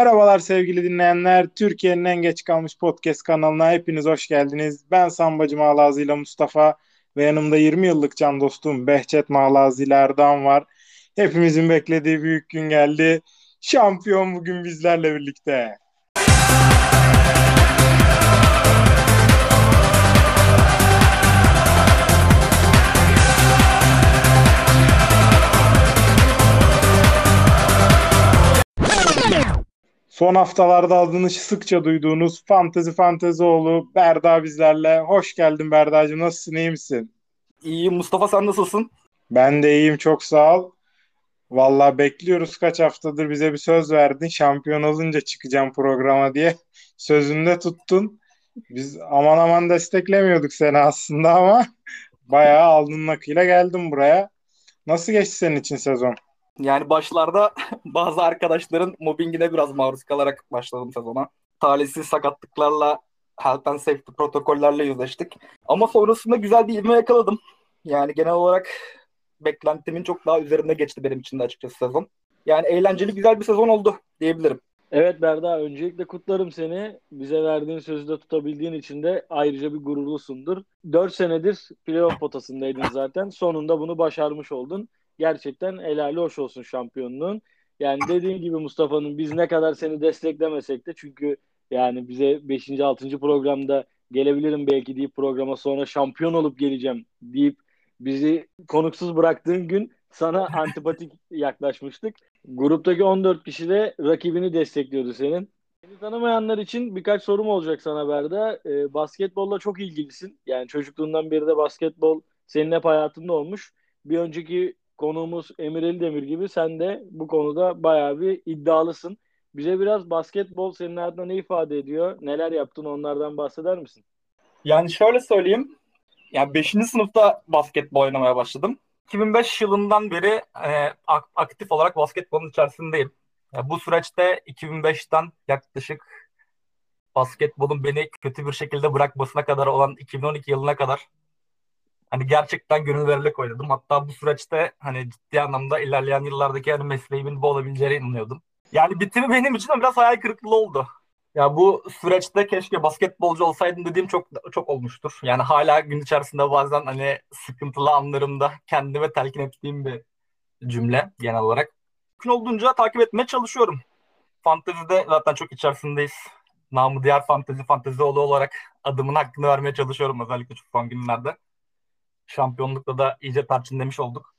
Merhabalar sevgili dinleyenler. Türkiye'nin en geç kalmış podcast kanalına hepiniz hoş geldiniz. Ben Sambacı Malazıyla Mustafa ve yanımda 20 yıllık can dostum Behçet Malazılardan var. Hepimizin beklediği büyük gün geldi. Şampiyon bugün bizlerle birlikte. Son haftalarda adını sıkça duyduğunuz Fantezi oğlu Berda bizlerle. Hoş geldin Berda'cığım. Nasılsın? İyi misin? İyiyim Mustafa, sen nasılsın? Ben de iyiyim, çok sağ ol. Valla bekliyoruz, kaç haftadır bize bir söz verdin. Şampiyon olunca çıkacağım programa diye. Sözünde tuttun. Biz aman aman desteklemiyorduk seni aslında ama bayağı alnının akıyla geldim buraya. Nasıl geçti senin için sezon? Yani başlarda bazı arkadaşların mobbingine biraz maruz kalarak başladım sezona. Talihsiz sakatlıklarla, health and safety protokollerle yüzleştik. Ama sonrasında güzel bir ivme yakaladım. Yani genel olarak beklentimin çok daha üzerinde geçti benim için de açıkçası sezon. Yani eğlenceli, güzel bir sezon oldu diyebilirim. Evet Berda, öncelikle kutlarım seni. Bize verdiğin sözü de tutabildiğin için de ayrıca bir gururlusundur. 4 senedir playoff potasındaydın zaten. Sonunda bunu başarmış oldun. Gerçekten helali hoş olsun şampiyonluğun. Yani dediğin gibi Mustafa'nın, biz ne kadar seni desteklemesek de, çünkü yani bize 5. 6. programda gelebilirim belki deyip programa sonra şampiyon olup geleceğim deyip bizi konuksuz bıraktığın gün sana antipatik yaklaşmıştık. Gruptaki 14 kişi de rakibini destekliyordu senin. Seni tanımayanlar için birkaç sorum olacak sana Berda. Basketbolla çok ilgilisin. Yani çocukluğundan beri de basketbol senin hep hayatında olmuş. Bir önceki konuğumuz Emir El Demir gibi sen de bu konuda bayağı bir iddialısın. Bize biraz basketbol senin hayatında ne ifade ediyor? Neler yaptın? Onlardan bahseder misin? Yani şöyle söyleyeyim. Yani 5. sınıfta basketbol oynamaya başladım. 2005 yılından beri aktif olarak basketbolun içerisindeyim. Yani bu süreçte 2005'ten yaklaşık basketbolun beni kötü bir şekilde bırakmasına kadar olan 2012 yılına kadar hani gerçekten gönül vererek oynadım. Hatta bu süreçte hani ciddi anlamda ilerleyen yıllardaki hani mesleğimin bu olabileceğine inanıyordum. Yani bitimi benim için biraz hayal kırıklığı oldu. Ya bu süreçte keşke basketbolcu olsaydım dediğim çok olmuştur. Yani hala gün içerisinde bazen hani sıkıntılı anlarımda kendime telkin ettiğim bir cümle genel olarak. Mümkün olduğunca takip etmeye çalışıyorum. Fantezide zaten çok içerisindeyiz. Namı diğer Fantezi oğlu olarak adımın hakkını vermeye çalışıyorum özellikle şu son günlerde. Şampiyonlukla da iyice perçinlemiş olduk.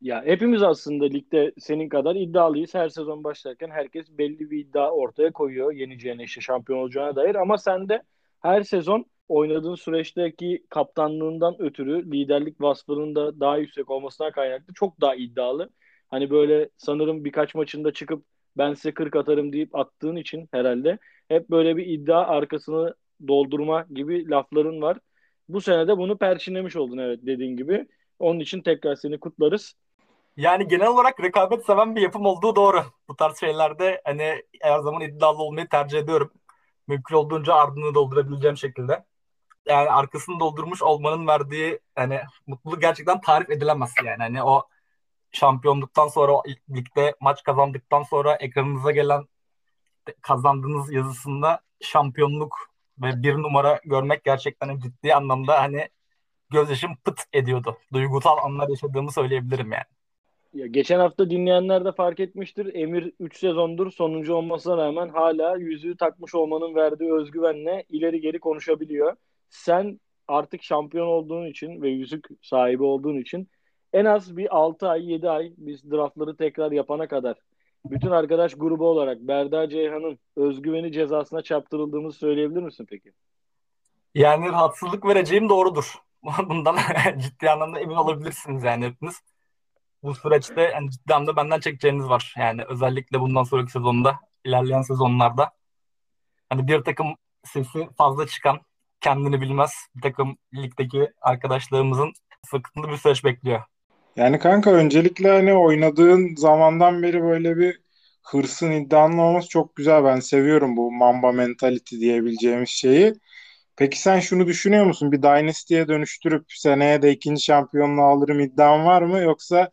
Ya hepimiz aslında ligde senin kadar iddialıyız. Her sezon başlarken herkes belli bir iddia ortaya koyuyor yeneceğine, işte şampiyon olacağına dair. Ama sen de her sezon oynadığın süreçteki kaptanlığından ötürü liderlik vasfının da daha yüksek olmasına kaynaklı çok daha iddialı. Hani böyle sanırım birkaç maçında çıkıp ben size 40 atarım deyip attığın için herhalde hep böyle bir iddia arkasını doldurma gibi lafların var. Bu sene de bunu perçinlemiş oldun, evet, dediğin gibi. Onun için tekrar seni kutlarız. Yani genel olarak rekabet seven bir yapım olduğu doğru. Bu tarz şeylerde hani her zaman iddialı olmayı tercih ediyorum. Mümkün olduğunca ardını doldurabileceğim şekilde. Yani arkasını doldurmuş olmanın verdiği hani mutluluk gerçekten tarif edilemez yani. Hani o şampiyonluktan sonra, o ligde maç kazandıktan sonra ekranınıza gelen kazandığınız yazısında şampiyonluk ve 1 numara görmek gerçekten ciddi anlamda hani gözyaşım pıt ediyordu. Duygusal anlar yaşadığımı söyleyebilirim yani. Ya geçen hafta dinleyenler de fark etmiştir. Emir 3 sezondur sonuncu olmasına rağmen hala yüzüğü takmış olmanın verdiği özgüvenle ileri geri konuşabiliyor. Sen artık şampiyon olduğun için ve yüzük sahibi olduğun için en az bir 6 ay 7 ay biz draftları tekrar yapana kadar bütün arkadaş grubu olarak Berda Ceyhan'ın özgüveni cezasına çarptırıldığımızı söyleyebilir misin peki? Yani rahatsızlık vereceğim doğrudur. Bundan ciddi anlamda emin olabilirsiniz yani hepiniz. Bu süreçte yani ciddi anlamda benden çekeceğiniz var. Yani özellikle bundan sonraki sezonda, ilerleyen sezonlarda hani bir takım sesi fazla çıkan, kendini bilmez bir takım ligdeki arkadaşlarımızın sıkıntılı bir süreç bekliyor. Yani kanka öncelikle hani oynadığın zamandan beri böyle bir hırsın, iddianın olması çok güzel. Ben seviyorum bu Mamba mentality diyebileceğimiz şeyi. Peki sen şunu düşünüyor musun? Bir Dynasty'ye dönüştürüp seneye de 2. şampiyonluğu alırım iddian var mı? Yoksa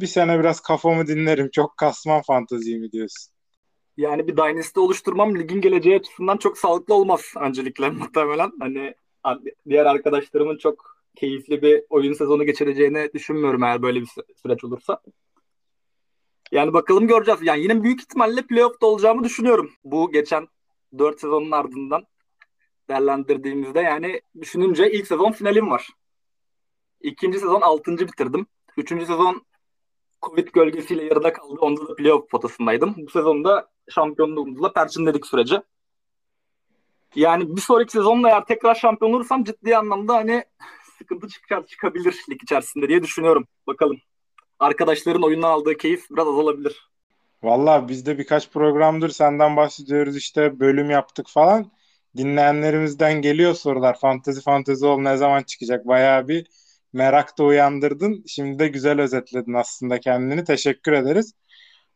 bir sene biraz kafamı dinlerim, çok kasmam fanteziyi mi diyorsun? Yani bir dynasty oluşturmam ligin geleceği açısından çok sağlıklı olmaz öncelikle muhtemelen. Hani diğer arkadaşlarımın çok keyifli bir oyun sezonu geçireceğini düşünmüyorum eğer böyle bir süreç olursa. Yani bakalım, göreceğiz. Yani yine büyük ihtimalle playoff'ta olacağımı düşünüyorum. Bu geçen 4 sezonun ardından değerlendirdiğimizde yani düşününce ilk sezon finalim var. İkinci sezon 6. bitirdim. Üçüncü sezon Covid gölgesiyle yarıda kaldı. Onda da playoff potasındaydım. Bu sezonda şampiyonluğumuzla perçinledik süreci. Yani bir sonraki sezonla eğer tekrar şampiyon olursam ciddi anlamda hani sıkıntı çıkabilir lig içerisinde diye düşünüyorum. Bakalım. Arkadaşların oyundan aldığı keyif biraz azalabilir. Vallahi biz de birkaç programdır senden bahsediyoruz, işte bölüm yaptık falan. Dinleyenlerimizden geliyor sorular. Fantezi oğlu ne zaman çıkacak? Bayağı bir merak da uyandırdın. Şimdi de güzel özetledin aslında kendini. Teşekkür ederiz.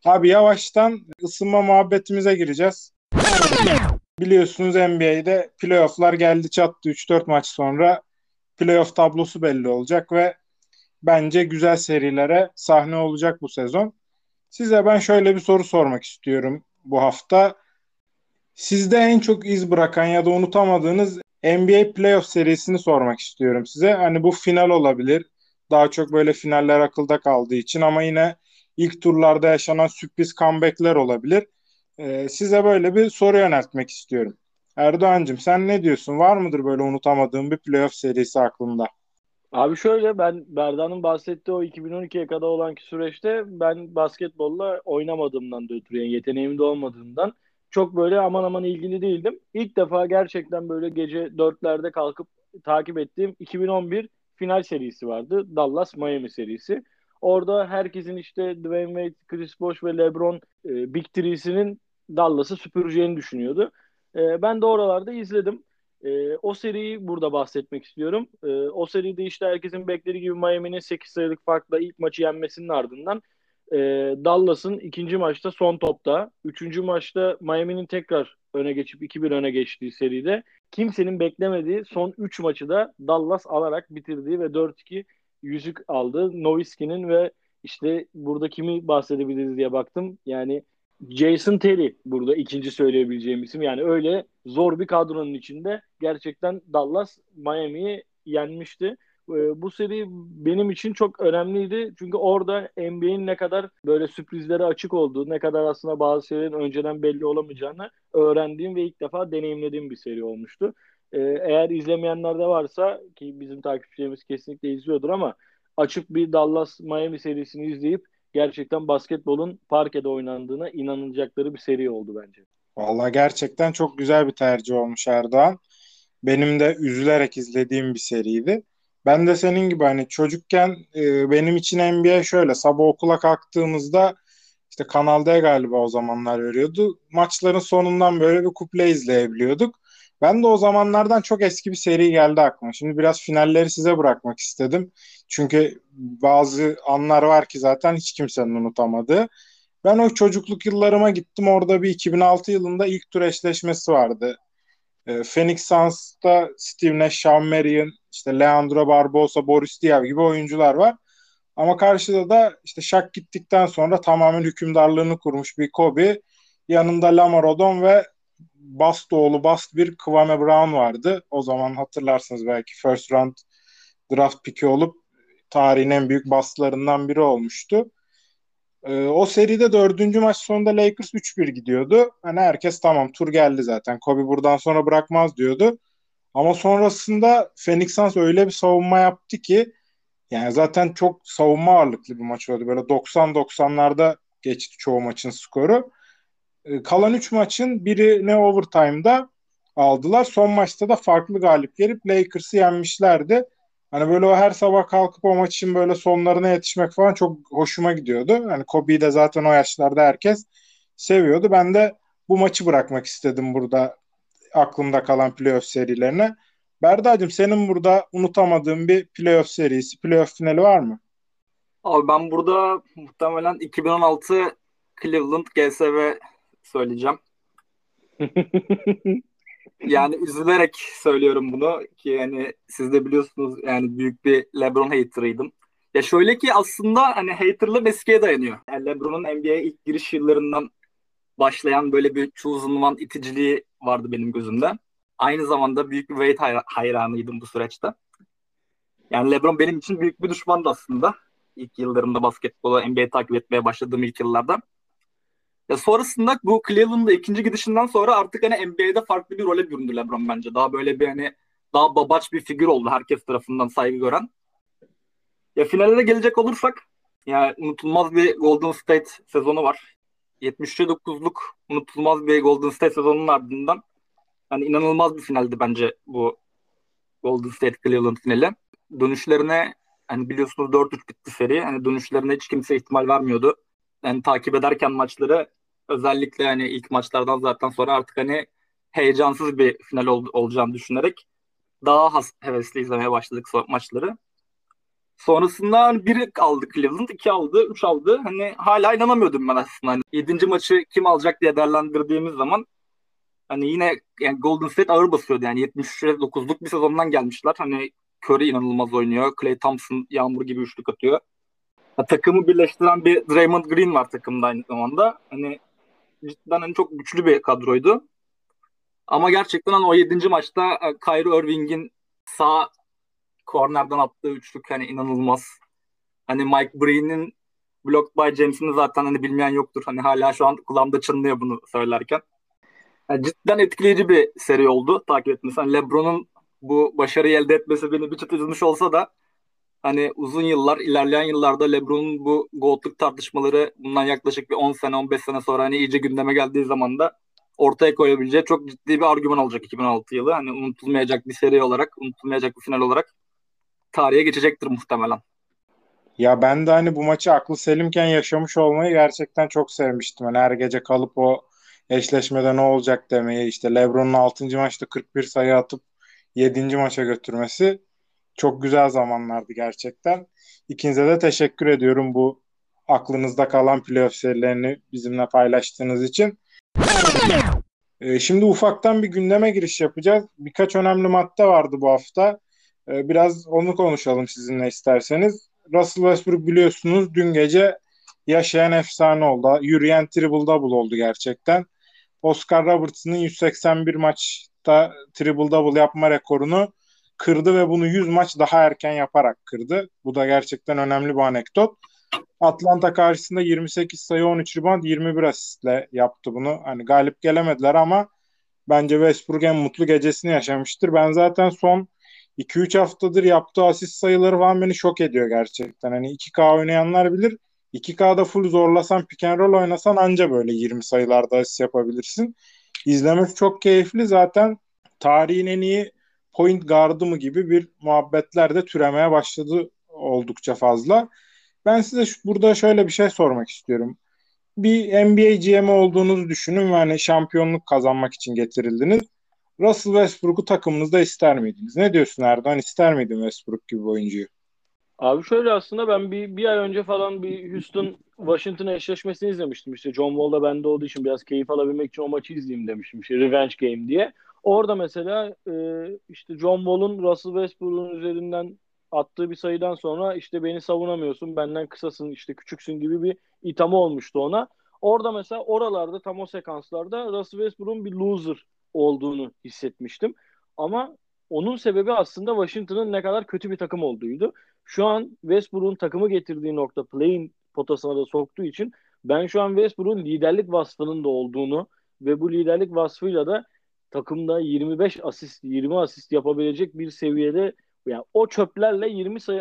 Abi yavaştan ısınma muhabbetimize gireceğiz. Biliyorsunuz NBA'de playoff'lar geldi çattı. 3-4 maç sonra playoff tablosu belli olacak ve bence güzel serilere sahne olacak bu sezon. Size ben şöyle bir soru sormak istiyorum bu hafta. Sizde en çok iz bırakan ya da unutamadığınız NBA playoff serisini sormak istiyorum size. Hani bu final olabilir. Daha çok böyle finaller akılda kaldığı için ama yine ilk turlarda yaşanan sürpriz comeback'ler olabilir. Size böyle bir soru yöneltmek istiyorum. Erdoğan'cığım sen ne diyorsun? Var mıdır böyle unutamadığın bir playoff serisi aklında? Abi şöyle, ben Berda'nın bahsettiği o 2012'ye kadar olanki süreçte ben basketbolla oynamadığımdan da ötürü, yani yeteneğim de olmadığından çok böyle aman aman ilgili değildim. İlk defa gerçekten böyle gece dörtlerde kalkıp takip ettiğim 2011 final serisi vardı. Dallas Miami serisi. Orada herkesin işte Dwayne Wade, Chris Bosh ve LeBron Big Three'sinin Dallas'ı süpüreceğini düşünüyordu. Ben de oralarda izledim. O seriyi burada bahsetmek istiyorum. O seride işte herkesin beklediği gibi Miami'nin 8 sayılık farkla ilk maçı yenmesinin ardından Dallas'ın ikinci maçta son topta, üçüncü maçta Miami'nin tekrar öne geçip 2-1 öne geçtiği seride kimsenin beklemediği son 3 maçı da Dallas alarak bitirdiği ve 4-2 yüzük aldı. Nowitzki'nin ve işte burada kimi bahsedebiliriz diye baktım. Yani Jason Terry burada ikinci söyleyebileceğim isim. Yani öyle zor bir kadronun içinde gerçekten Dallas Miami'yi yenmişti. Bu seri benim için çok önemliydi. Çünkü orada NBA'nin ne kadar böyle sürprizlere açık olduğu, ne kadar aslında bazı serilerin önceden belli olamayacağını öğrendiğim ve ilk defa deneyimlediğim bir seri olmuştu. Eğer izlemeyenler de varsa, ki bizim takipçilerimiz kesinlikle izliyordur, ama açıp bir Dallas Miami serisini izleyip gerçekten basketbolun parkede oynandığına inanılacakları bir seri oldu bence. Vallahi gerçekten çok güzel bir tercih olmuş Erdoğan. Benim de üzülerek izlediğim bir seriydi. Ben de senin gibi hani çocukken benim için NBA şöyle, sabah okula kalktığımızda işte Kanal D galiba o zamanlar veriyordu. Maçların sonundan böyle bir kuple izleyebiliyorduk. Ben de o zamanlardan çok eski bir seri geldi aklıma. Şimdi biraz finalleri size bırakmak istedim. Çünkü bazı anlar var ki zaten hiç kimsenin unutamadığı. Ben o çocukluk yıllarıma gittim. Orada bir 2006 yılında ilk tur eşleşmesi vardı. Phoenix Suns'ta Steve Nash, Shawn Marion, işte Leandro Barbosa, Boris Diaw gibi oyuncular var. Ama karşıda da işte Shaq gittikten sonra tamamen hükümdarlığını kurmuş bir Kobe. Yanında Lamar Odom ve Bastoğlu Bast bir Kwame Brown vardı. O zaman hatırlarsınız belki first round draft piki olup tarihin en büyük bastlarından biri olmuştu. O seride dördüncü maç sonunda Lakers 3-1 gidiyordu. Hani herkes tamam tur geldi zaten, Kobe buradan sonra bırakmaz diyordu. Ama sonrasında Phoenix Suns öyle bir savunma yaptı ki, yani zaten çok savunma ağırlıklı bir maç oldu. Böyle 90-90'larda geçti çoğu maçın skoru. Kalan 3 maçın birini overtime'da aldılar. Son maçta da farklı galip gelip Lakers'ı yenmişlerdi. Hani böyle o her sabah kalkıp o maçın böyle sonlarına yetişmek falan çok hoşuma gidiyordu. Hani Kobe'yi de zaten o yaşlarda herkes seviyordu. Ben de bu maçı bırakmak istedim burada aklımda kalan playoff serilerine. Berda'cığım senin burada unutamadığın bir playoff serisi, playoff finali var mı? Abi ben burada muhtemelen 2016 Cleveland GSV söyleyeceğim. Yani üzülerek söylüyorum bunu ki yani siz de biliyorsunuz yani büyük bir LeBron hater'ıydım. Ya şöyle ki aslında hani hater'lık eskiye dayanıyor. Yani LeBron'un NBA'ye ilk giriş yıllarından başlayan böyle bir chosen one iticiliği vardı benim gözümde. Aynı zamanda büyük bir Wade hayranıydım bu süreçte. Yani LeBron benim için büyük bir düşmandı aslında. İlk yıllarımda basketbolu, NBA'yi takip etmeye başladığım ilk yıllarda. Ya sonrasında bu Cleveland'da ikinci gidişinden sonra artık hani NBA'de farklı bir role büründü LeBron bence. Daha böyle bir hani daha babaç bir figür oldu, herkes tarafından saygı gören. Ya finale de gelecek olursak ya unutulmaz bir Golden State sezonu var. 73-9'luk unutulmaz bir Golden State sezonunun ardından yani inanılmaz bir finaldi bence bu Golden State Cleveland finali. Dönüşlerine hani biliyorsunuz 4-3 bitti seri. Hani dönüşlerine hiç kimse ihtimal vermiyordu. Yani takip ederken maçları özellikle hani ilk maçlardan zaten sonra artık hani heyecansız bir final olacağını düşünerek daha hevesli izlemeye başladık maçları. Sonrasında 1 aldı Cleveland, 2 aldı, 3 aldı. Hani hala inanamıyordum ben aslında. Hani 7. maçı kim alacak diye değerlendirdiğimiz zaman hani yine yani Golden State ağır basıyordu. Yani 73-9'luk bir sezondan gelmişler. Hani Curry inanılmaz oynuyor. Klay Thompson yağmur gibi üçlük atıyor. Ya, takımı birleştiren bir Draymond Green var takımda aynı zamanda. Hani cidden hani çok güçlü bir kadroydu. Ama gerçekten hani o 7. maçta Kyrie Irving'in sağ kornerden attığı üçlük hani inanılmaz. Hani Mike Breen'in Blocked by James'ini zaten hani bilmeyen yoktur. Hani hala şu an kulağımda çınlıyor bunu söylerken. Yani cidden etkileyici bir seri oldu takip etmesi. Hani LeBron'un bu başarıyı elde etmesi beni bir çıt üzmüş olsa da hani uzun yıllar, ilerleyen yıllarda LeBron'un bu GOAT'lık tartışmaları bundan yaklaşık bir 10 sene, 15 sene sonra hani iyice gündeme geldiği zaman da ortaya koyabileceği çok ciddi bir argüman olacak 2006 yılı. Hani unutulmayacak bir seri olarak, unutulmayacak bir final olarak tarihe geçecektir muhtemelen. Ya ben de hani bu maçı aklı selimken yaşamış olmayı gerçekten çok sevmiştim. Hani her gece kalıp o eşleşmede ne olacak demeyi, işte LeBron'un 6. maçta 41 sayı atıp 7. maça götürmesi çok güzel zamanlardı gerçekten. İkinize de teşekkür ediyorum bu aklınızda kalan playoff serilerini bizimle paylaştığınız için. Şimdi ufaktan bir gündeme giriş yapacağız. Birkaç önemli madde vardı bu hafta. Biraz onu konuşalım sizinle isterseniz. Russell Westbrook biliyorsunuz dün gece yaşayan efsane oldu. Yürüyen triple double oldu gerçekten. Oscar Robertson'ın 181 maçta triple double yapma rekorunu kırdı ve bunu 100 maç daha erken yaparak kırdı. Bu da gerçekten önemli bir anekdot. Atlanta karşısında 28 sayı, 13 rebound, 21 asistle yaptı bunu. Hani galip gelemediler ama bence Westbrook en mutlu gecesini yaşamıştır. Ben zaten son 2-3 haftadır yaptığı asist sayıları falan beni şok ediyor gerçekten. Hani 2K oynayanlar bilir. 2K'da full zorlasan, pick and roll oynasan anca böyle 20 sayılarda asist yapabilirsin. İzlemesi çok keyifli. Zaten tarihin en iyi point guard'ı mı gibi bir muhabbetler de türemeye başladı oldukça fazla. Ben size burada şöyle bir şey sormak istiyorum. Bir NBA GM olduğunuzu düşünün ve hani şampiyonluk kazanmak için getirildiniz. Russell Westbrook'u takımınızda ister miydiniz? Ne diyorsun Erdoğan? İster miydin Westbrook gibi bir oyuncuyu? Abi şöyle aslında ben bir ay önce falan bir Houston-Washington eşleşmesini izlemiştim. İşte John Wall'da bende olduğu için biraz keyif alabilmek için o maçı izleyeyim demiştim. İşte Revenge Game diye. Orada mesela işte John Wall'un Russell Westbrook'un üzerinden attığı bir sayıdan sonra işte beni savunamıyorsun, benden kısasın, işte küçüksün gibi bir ithamı olmuştu ona. Orada mesela oralarda tam o sekanslarda Russell Westbrook'un bir loser olduğunu hissetmiştim. Ama onun sebebi aslında Washington'ın ne kadar kötü bir takım olduğuydu. Şu an Westbrook'un takımı getirdiği nokta play-in potasına da soktuğu için ben şu an Westbrook'un liderlik vasfının da olduğunu ve bu liderlik vasfıyla da takımda 25 asist, 20 asist yapabilecek bir seviyede, yani o çöplerle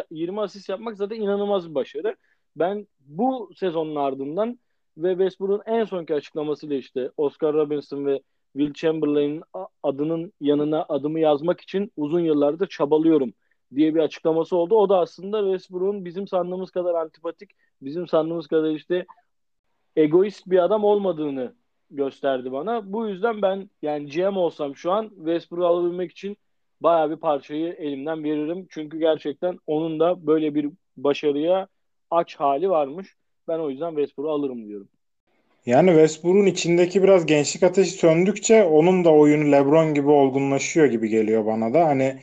20 asist yapmak zaten inanılmaz bir başarı. Ben bu sezonun ardından ve Westbrook'un en sonki açıklamasıyla işte Oscar Robertson ve Will Chamberlain'in adının yanına adımı yazmak için uzun yıllardır çabalıyorum diye bir açıklaması oldu. O da aslında Westbrook'un bizim sandığımız kadar antipatik, bizim sandığımız kadar işte egoist bir adam olmadığını gösterdi bana. Bu yüzden ben yani GM olsam şu an Westbrook'u alabilmek için bayağı bir parçayı elimden veririm. Çünkü gerçekten onun da böyle bir başarıya aç hali varmış. Ben o yüzden Westbrook'u alırım diyorum. Yani Westbrook'un içindeki biraz gençlik ateşi söndükçe onun da oyunu LeBron gibi olgunlaşıyor gibi geliyor bana da. Hani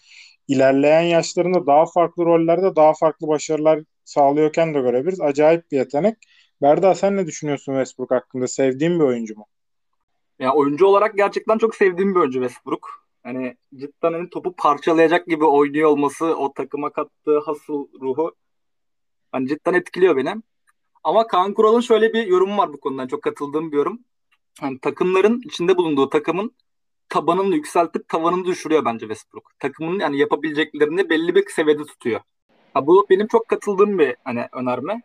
ilerleyen yaşlarında daha farklı rollerde daha farklı başarılar sağlıyorken de görebiliriz. Acayip bir yetenek. Berda sen ne düşünüyorsun Westbrook hakkında? Sevdiğin bir oyuncu mu? Ya oyuncu olarak gerçekten çok sevdiğim bir oyuncu Westbrook. Hani cidden hani topu parçalayacak gibi oynuyor olması, o takıma kattığı hustle ruhu hani cidden etkiliyor beni. Ama Kaan Kural'ın şöyle bir yorumu var bu konudan, çok katıldığım bir yorum. Yani takımların içinde bulunduğu takımın tabanını yükseltip tavanını düşürüyor bence Westbrook. Takımın yani yapabileceklerini belli bir seviyede tutuyor. Ha, bu benim çok katıldığım bir hani önerme.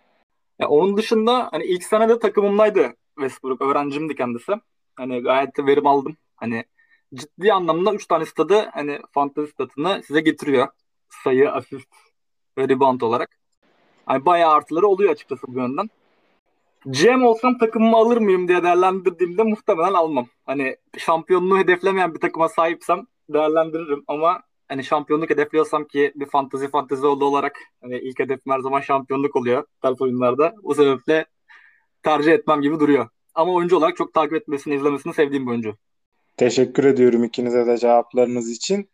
Ya, onun dışında hani ilk sene de takımımdaydı Westbrook. Öğrencimdi kendisi. Hani gayet de verim aldım. Hani ciddi anlamda 3 tane stadı hani fantezi statını size getiriyor. Sayı, asist ve rebound olarak. Hani bayağı artıları oluyor açıkçası bu yönden. GM olsam takımımı alır mıyım diye değerlendirdiğimde muhtemelen almam. Hani şampiyonluğu hedeflemeyen bir takıma sahipsem değerlendiririm ama hani şampiyonluk hedefliyorsam ki bir fantezi oğlu olarak hani ilk hedefim her zaman şampiyonluk oluyor tarz oyunlarda. O sebeple tercih etmem gibi duruyor. Ama oyuncu olarak çok takip etmesini, izlemesini sevdiğim bir oyuncu. Teşekkür ediyorum ikinize de cevaplarınız için.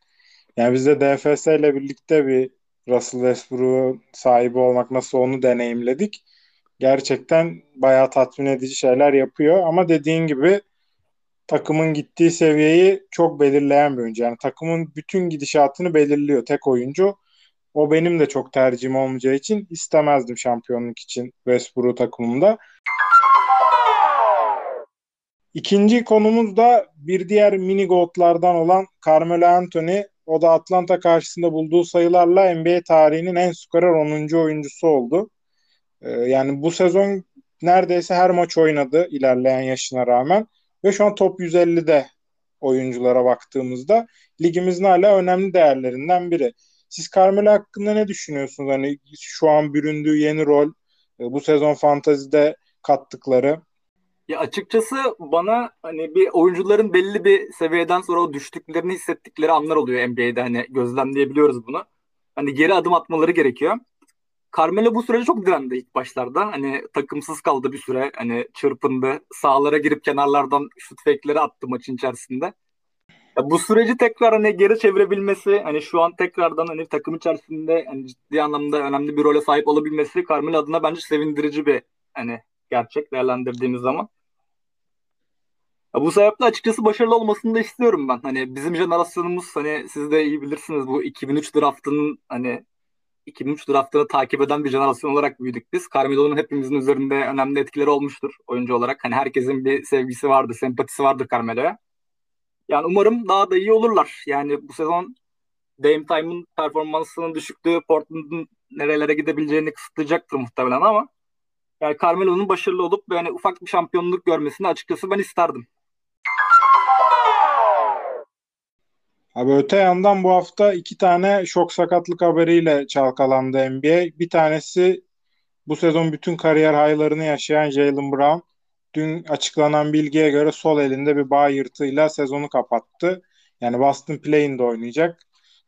Yani biz de DFS ile birlikte bir Russell Westbrook'un sahibi olmak nasıl onu deneyimledik. Gerçekten bayağı tatmin edici şeyler yapıyor ama dediğin gibi takımın gittiği seviyeyi çok belirleyen bir oyuncu. Yani takımın bütün gidişatını belirliyor tek oyuncu. O benim de çok tercihim olmayacağı için istemezdim şampiyonluk için Westbrook takımımda. İkinci konumuz da bir diğer mini goatlardan olan Carmelo Anthony. O da Atlanta karşısında bulduğu sayılarla NBA tarihinin en skorer 10. oyuncusu oldu. Yani bu sezon neredeyse her maç oynadı ilerleyen yaşına rağmen. Ve şu an top 150'de oyunculara baktığımızda ligimizin hala önemli değerlerinden biri. Siz Carmelo hakkında ne düşünüyorsunuz? Hani şu an büründüğü yeni rol, bu sezon fantazide kattıkları. Ya açıkçası bana hani bir oyuncuların belli bir seviyeden sonra o düştüklerini hissettikleri anlar oluyor NBA'de. Hani gözlemleyebiliyoruz bunu. Hani geri adım atmaları gerekiyor. Carmelo bu sürece çok direndi ilk başlarda. Hani takımsız kaldı bir süre. Hani çırpındı. Sahalara girip kenarlardan şut fake'leri attı maçın içerisinde. Ya bu süreci tekrar hani geri çevirebilmesi, hani şu an tekrardan hani takım içerisinde hani ciddi anlamda önemli bir role sahip olabilmesi Carmelo adına bence sevindirici bir hani gerçek değerlendirdiğimiz zaman. Ya bu sebeple açıkçası başarılı olmasını da istiyorum ben. Hani bizim jenerasyonumuz, hani siz de iyi bilirsiniz, bu 2003 draftının hani 2003 draftını takip eden bir jenerasyon olarak büyüdük biz. Carmelo'nun hepimizin üzerinde önemli etkileri olmuştur oyuncu olarak. Hani herkesin bir sevgisi vardır, sempatisi vardır Carmelo'ya. Yani umarım daha da iyi olurlar. Yani bu sezon Dame Time'ın performansının düşüklüğü Portland'ın nerelere gidebileceğini kısıtlayacaktır muhtemelen ama yani Carmelo'nun başarılı olup yani ufak bir şampiyonluk görmesini açıkçası ben isterdim. Abi öte yandan bu hafta 2 tane şok sakatlık haberiyle çalkalandı NBA. Bir tanesi bu sezon bütün kariyer high'larını yaşayan Jaylen Brown. Dün açıklanan bilgiye göre sol elinde bir bağ yırtığıyla sezonu kapattı. Yani Boston Play'inde oynayacak.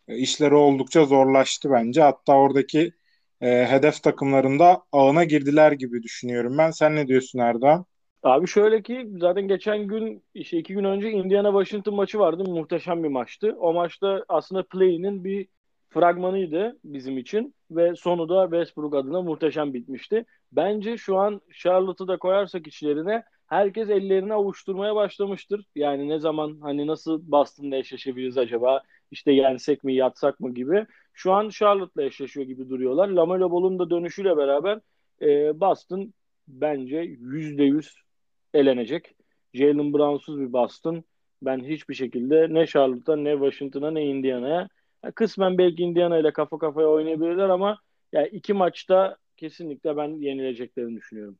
İşleri oldukça zorlaştı bence. Hatta oradaki hedef takımlarında ağına girdiler gibi düşünüyorum ben. Sen ne diyorsun Erdoğan? Abi şöyle ki zaten geçen gün işte 2 gün önce Indiana-Washington maçı vardı. Muhteşem bir maçtı. O maçta aslında play'inin bir fragmanıydı bizim için ve sonu da Westbrook adına muhteşem bitmişti. Bence şu an Charlotte'ı da koyarsak içlerine herkes ellerini avuşturmaya başlamıştır. Yani ne zaman hani nasıl Boston'la eşleşebiliriz acaba? İşte yensek mi yatsak mı gibi. Şu an Charlotte'la eşleşiyor gibi duruyorlar. LaMelo Ball'un da dönüşüyle beraber Boston bence %100 elenecek. Jaylen Brown'suz bir Boston. Ben hiçbir şekilde ne Charlotte'a, ne Washington'a, ne Indiana'ya, kısmen belki Indiana ile kafa kafaya oynayabilirler ama yani 2 maçta kesinlikle ben yenileceklerini düşünüyorum.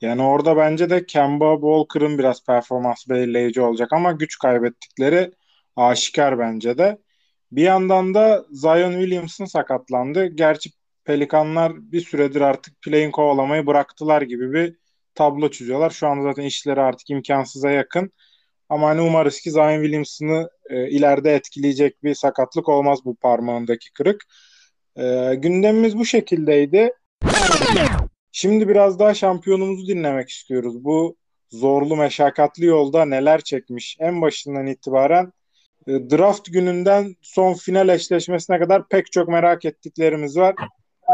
Yani orada bence de Kemba Walker'ın biraz performans belirleyici olacak ama güç kaybettikleri aşikar bence de. Bir yandan da Zion Williamson sakatlandı. Gerçi Pelikanlar bir süredir artık play'in kovalamayı bıraktılar gibi bir tablo çiziyorlar. Şu anda zaten işleri artık imkansıza yakın. Ama hani umarız ki Zion Williamson'ı ileride etkileyecek bir sakatlık olmaz bu parmağındaki kırık. Gündemimiz bu şekildeydi. Şimdi biraz daha şampiyonumuzu dinlemek istiyoruz. Bu zorlu, meşakkatli yolda neler çekmiş en başından itibaren. Draft gününden son final eşleşmesine kadar pek çok merak ettiklerimiz var.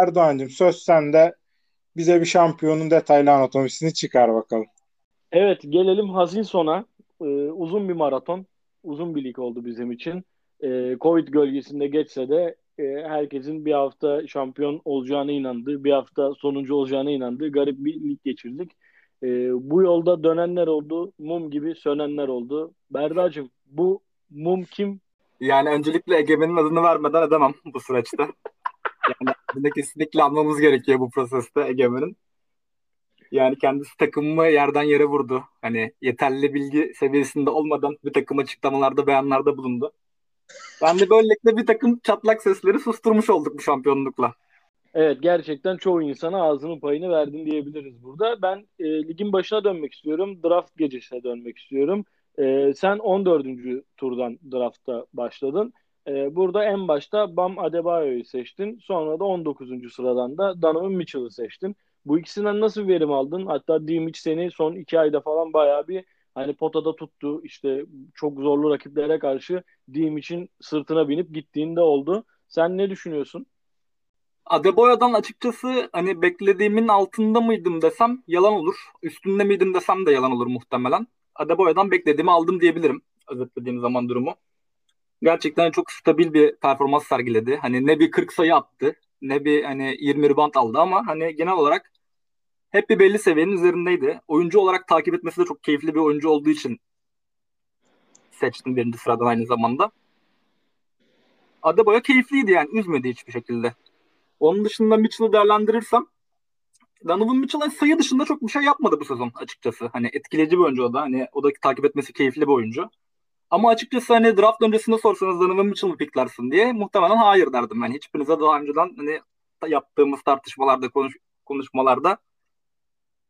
Erdoğan'cığım söz sende. Bize bir şampiyonun detaylı anatomisini çıkar bakalım. Evet, gelelim hazin sona. uzun bir maraton, uzun bir lig oldu bizim için. Covid gölgesinde geçse de herkesin bir hafta şampiyon olacağına inandığı, bir hafta sonuncu olacağına inandığı garip bir lig geçirdik. Bu yolda dönenler oldu, mum gibi sönenler oldu. Berdacığım, bu mum kim? Yani öncelikle Egemen'in adını vermeden edemem bu süreçte. Yani adını kesinlikle almamız gerekiyor bu proseste Egemen'in. Yani kendisi takımımı yerden yere vurdu. Hani yeterli bilgi seviyesinde olmadan bir takım açıklamalarda, beyanlarda bulundu. Ben de böylelikle bir takım çatlak sesleri susturmuş olduk bu şampiyonlukla. Evet, gerçekten çoğu insana ağzının payını verdin diyebiliriz burada. Ben ligin başına dönmek istiyorum. Draft gecesine dönmek istiyorum. Sen 14. turdan draftta başladın. Burada en başta Bam Adebayo'yu seçtin. Sonra da 19. sıradan da Donovan Mitchell'ı seçtin. Bu ikisinden nasıl verim aldın? Hatta Dimitri seni son 2 ayda falan bayağı bir hani potada tuttu. İşte çok zorlu rakiplere karşı Dimitri'nin sırtına binip gittiğinde oldu. Sen ne düşünüyorsun? Adebayo'dan açıkçası hani beklediğimin altında mıydım desem yalan olur. Üstünde miydim desem de yalan olur muhtemelen. Adebayo'dan beklediğimi aldım diyebilirim. Özetlediğim zaman durumu. Gerçekten çok stabil bir performans sergiledi. Hani ne bir 40 sayı attı, ne bir hani 20 rebound aldı ama hani genel olarak hep bir belli seviyenin üzerindeydi. Oyuncu olarak takip etmesi de çok keyifli bir oyuncu olduğu için seçtim birinci sıradan aynı zamanda. Adebayo keyifliydi yani, üzmedi hiçbir şekilde. Onun dışında Mitchell'ı değerlendirirsem, Donovan Mitchell sayı dışında çok bir şey yapmadı bu sezon açıkçası. Hani etkileyici bir oyuncu o da. Hani o da takip etmesi keyifli bir oyuncu. Ama açıkçası hani draft öncesinde sorsanız Donovan Mitchell mı piklersin diye muhtemelen hayır derdim. Yani hiçbirinize daha önceden hani yaptığımız tartışmalarda, konuşmalarda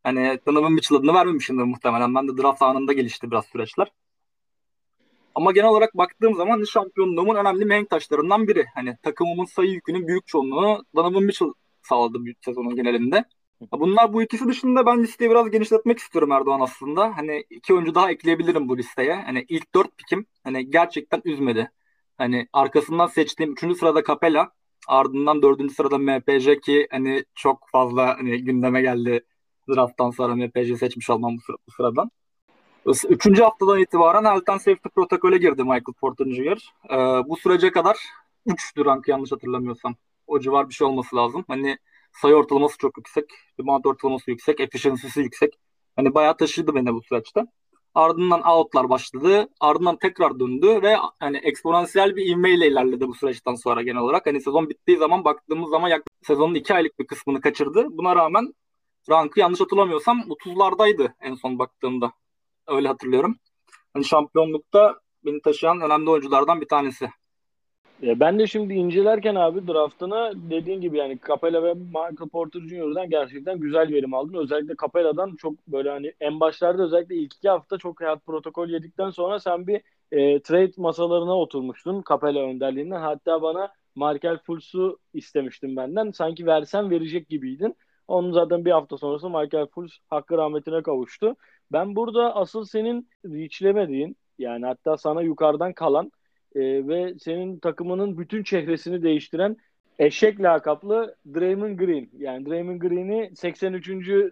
hani Donovan Mitchell adını vermemişimdir muhtemelen. Ben de draft anında gelişti biraz süreçler. Ama genel olarak baktığım zaman şampiyonluğumun önemli mihenk taşlarından biri. Hani takımımın sayı yükünün büyük çoğunluğunu Donovan Mitchell sağladı büyük sezonun genelinde. Bunlar, bu ikisi dışında ben listeyi biraz genişletmek istiyorum Erdoğan aslında. Hani 2 oyuncu daha ekleyebilirim bu listeye. Hani ilk 4 pikim hani gerçekten üzmedi. Hani arkasından seçtiğim 3. sırada Capella, ardından 4. sırada MPJ ki hani çok fazla hani gündeme geldi drafttan sonra MPJ seçmiş olmam bu sıradan. 3. haftadan itibaren Altan Safety protokole girdi Michael Porter Jr. Bu sürece kadar 3'tü rank, yanlış hatırlamıyorsam. O civar bir şey olması lazım. Hani sayı ortalaması çok yüksek, rebound ortalaması yüksek, efficiency'si yüksek. Hani bayağı taşıdı beni bu süreçte. Ardından out'lar başladı. Ardından tekrar döndü ve hani eksponansiyel bir ivmeyle ilerledi bu süreçten sonra genel olarak. Hani sezon bittiği zaman baktığımız zaman yaklaşık sezonun 2 aylık bir kısmını kaçırdı. Buna rağmen rankı yanlış hatırlamıyorsam 30'lardaydı en son baktığımda. Öyle hatırlıyorum. Hani şampiyonlukta beni taşıyan önemli oyunculardan bir tanesi. Ben de şimdi incelerken abi draftına dediğin gibi yani Capella ve Michael Porter Jr.'dan gerçekten güzel verim aldım. Özellikle Capella'dan çok böyle hani en başlarda özellikle ilk 2 hafta çok rahat protokol yedikten sonra sen bir trade masalarına oturmuştun Capella önderliğinden. Hatta bana Markel Fultz'u istemiştin benden. Sanki versen verecek gibiydin. Onun zaten bir hafta sonrası Michael Fultz hakkı rahmetine kavuştu. Ben burada asıl senin reachlemediğin yani hatta sana yukarıdan kalan ve senin takımının bütün çehresini değiştiren eşek lakaplı Draymond Green. Yani Draymond Green'i 83.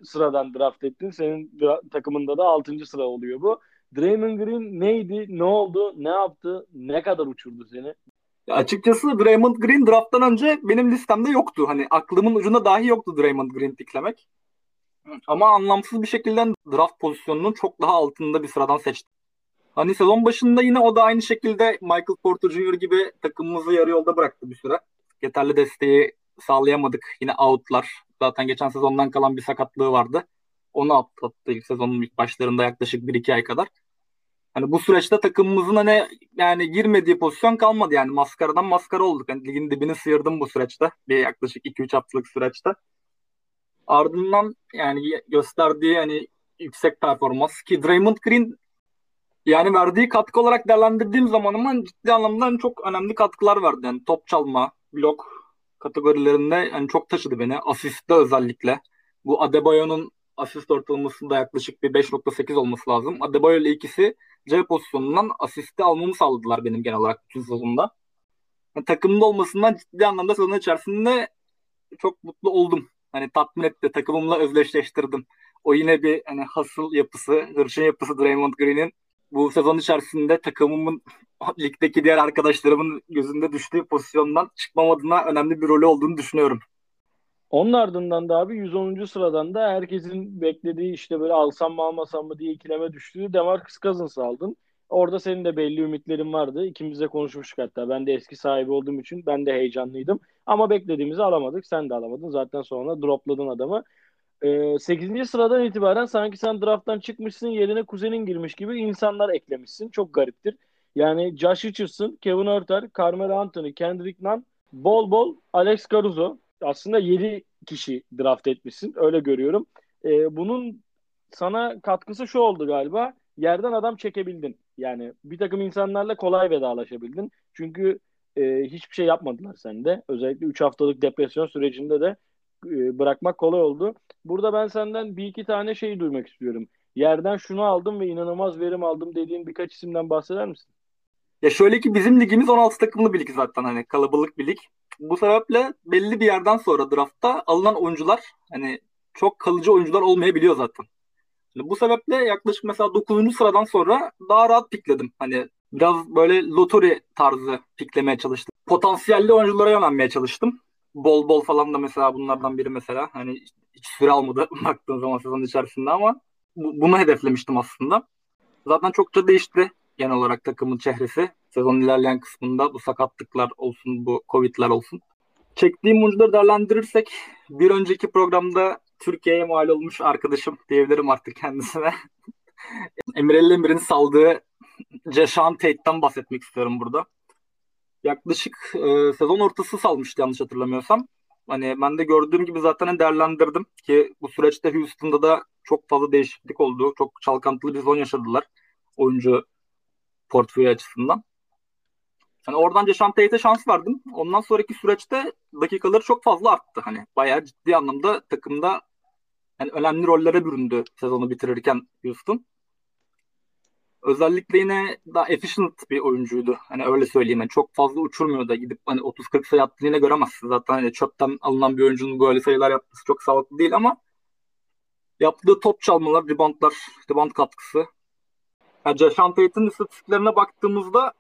sıradan draft ettin. Senin takımında da 6. sıra oluyor bu. Draymond Green neydi, ne oldu, ne yaptı, ne kadar uçurdu seni? Ya açıkçası Draymond Green drafttan önce benim listemde yoktu. Hani aklımın ucunda dahi yoktu Draymond Green piklemek. Ama anlamsız bir şekilde draft pozisyonunun çok daha altında bir sıradan seçti. Hani sezon başında yine o da aynı şekilde Michael Porter Jr. gibi takımımızı yarı yolda bıraktı bir süre. Yeterli desteği sağlayamadık. Yine out'lar. Zaten geçen sezondan kalan bir sakatlığı vardı. Onu atlattı ilk sezonun ilk başlarında yaklaşık 1-2 ay kadar. Hani bu süreçte takımımızın hani yani girmediği pozisyon kalmadı. Yani maskaradan maskara olduk. Hani ligin dibini sıyırdım bu süreçte. Bir yaklaşık 2-3 haftalık süreçte. Ardından yani gösterdiği hani yüksek performans ki Draymond Green yani verdiği katkı olarak değerlendirdiğim zaman ama ciddi anlamda hani çok önemli katkılar verdi. Yani top çalma, blok kategorilerinde yani çok taşıdı beni. Asiste özellikle. Bu Adebayo'nun asist ortalamasında yaklaşık bir 5.8 olması lazım. Adebayo ile ikisi C pozisyonundan asisti almamı sağladılar benim genel olarak bütün sezonda. Yani takımda olmasından ciddi anlamda sezon içerisinde çok mutlu oldum. Hani tatmin etti, takımımla özdeşleştirdim. O yine bir hani hasıl yapısı, hırçın yapısı Draymond Green'in bu sezon içerisinde takımımın, ligdeki diğer arkadaşlarımın gözünde düştüğü pozisyondan çıkmam adına önemli bir rolü olduğunu düşünüyorum. Onun ardından da abi 110. sıradan da herkesin beklediği işte böyle alsam mı almasam mı diye ikileme düştüğü DeMarcus Cousins'ı aldın. Orada senin de belli ümitlerin vardı. İkimiz de konuşmuştuk hatta. Ben de eski sahibi olduğum için ben de heyecanlıydım. Ama beklediğimizi alamadık. Sen de alamadın. Zaten sonra dropladın adamı. 8. sıradan itibaren sanki sen drafttan çıkmışsın, yerine kuzenin girmiş gibi insanlar eklemişsin. Çok gariptir. Yani Josh Richardson, Kevin Huerter, Carmelo Anthony, Kendrick Nunn, bol bol Alex Caruso. Aslında 7 kişi draft etmişsin. Öyle görüyorum. Bunun sana katkısı şu oldu galiba. Yerden adam çekebildin. Yani bir takım insanlarla kolay vedalaşabildin. Çünkü hiçbir şey yapmadılar sende. Özellikle 3 haftalık depresyon sürecinde de bırakmak kolay oldu. Burada ben senden bir iki tane şey duymak istiyorum. Yerden şunu aldım ve inanılmaz verim aldım dediğin birkaç isimden bahseder misin? Ya şöyle ki bizim ligimiz 16 takımlı bir lig zaten, hani kalabalık bir lig. Bu sebeple belli bir yerden sonra draftta alınan oyuncular hani çok kalıcı oyuncular olmayabiliyor zaten. Şimdi bu sebeple yaklaşık mesela 9. sıradan sonra daha rahat pikledim. Hani biraz böyle lotori tarzı piklemeye çalıştım. Potansiyelli oyunculara yönelmeye çalıştım. Bol bol falan da mesela bunlardan biri mesela. Hani hiç süre almadı baktığın zaman sezon içerisinde ama bunu hedeflemiştim aslında. Zaten çokça değişti genel olarak takımın çehresi. Sezonun ilerleyen kısmında bu sakatlıklar olsun, bu Covid'ler olsun. Çektiğim oyuncuları değerlendirirsek bir önceki programda Türkiye'ye mal olmuş arkadaşım diyebilirim artık kendisine. Emir El Demir'in saldığı Jason Terry'den bahsetmek istiyorum burada. Yaklaşık sezon ortası salmıştı yanlış hatırlamıyorsam. Hani ben de gördüğüm gibi zaten değerlendirdim ki bu süreçte Houston'da da çok fazla değişiklik oldu. Çok çalkantılı bir sezon yaşadılar oyuncu portföyü açısından. Hani oradan Jason Terry'e şans verdim. Ondan sonraki süreçte dakikaları çok fazla arttı. Hani bayağı ciddi anlamda takımda yani önemli rollere büründü sezonu bitirirken Houston. Özellikle yine daha efficient bir oyuncuydu. Hani öyle söyleyeyim. Yani çok fazla uçurmuyor da gidip hani 30-40 sayı attığını yine göremezsin. Zaten hani çöpten alınan bir oyuncunun böyle sayılar yapması çok sağlıklı değil ama yaptığı top çalmalar, reboundlar, rebound katkısı. Yani Jason Terry'in istatistiklerine baktığımızda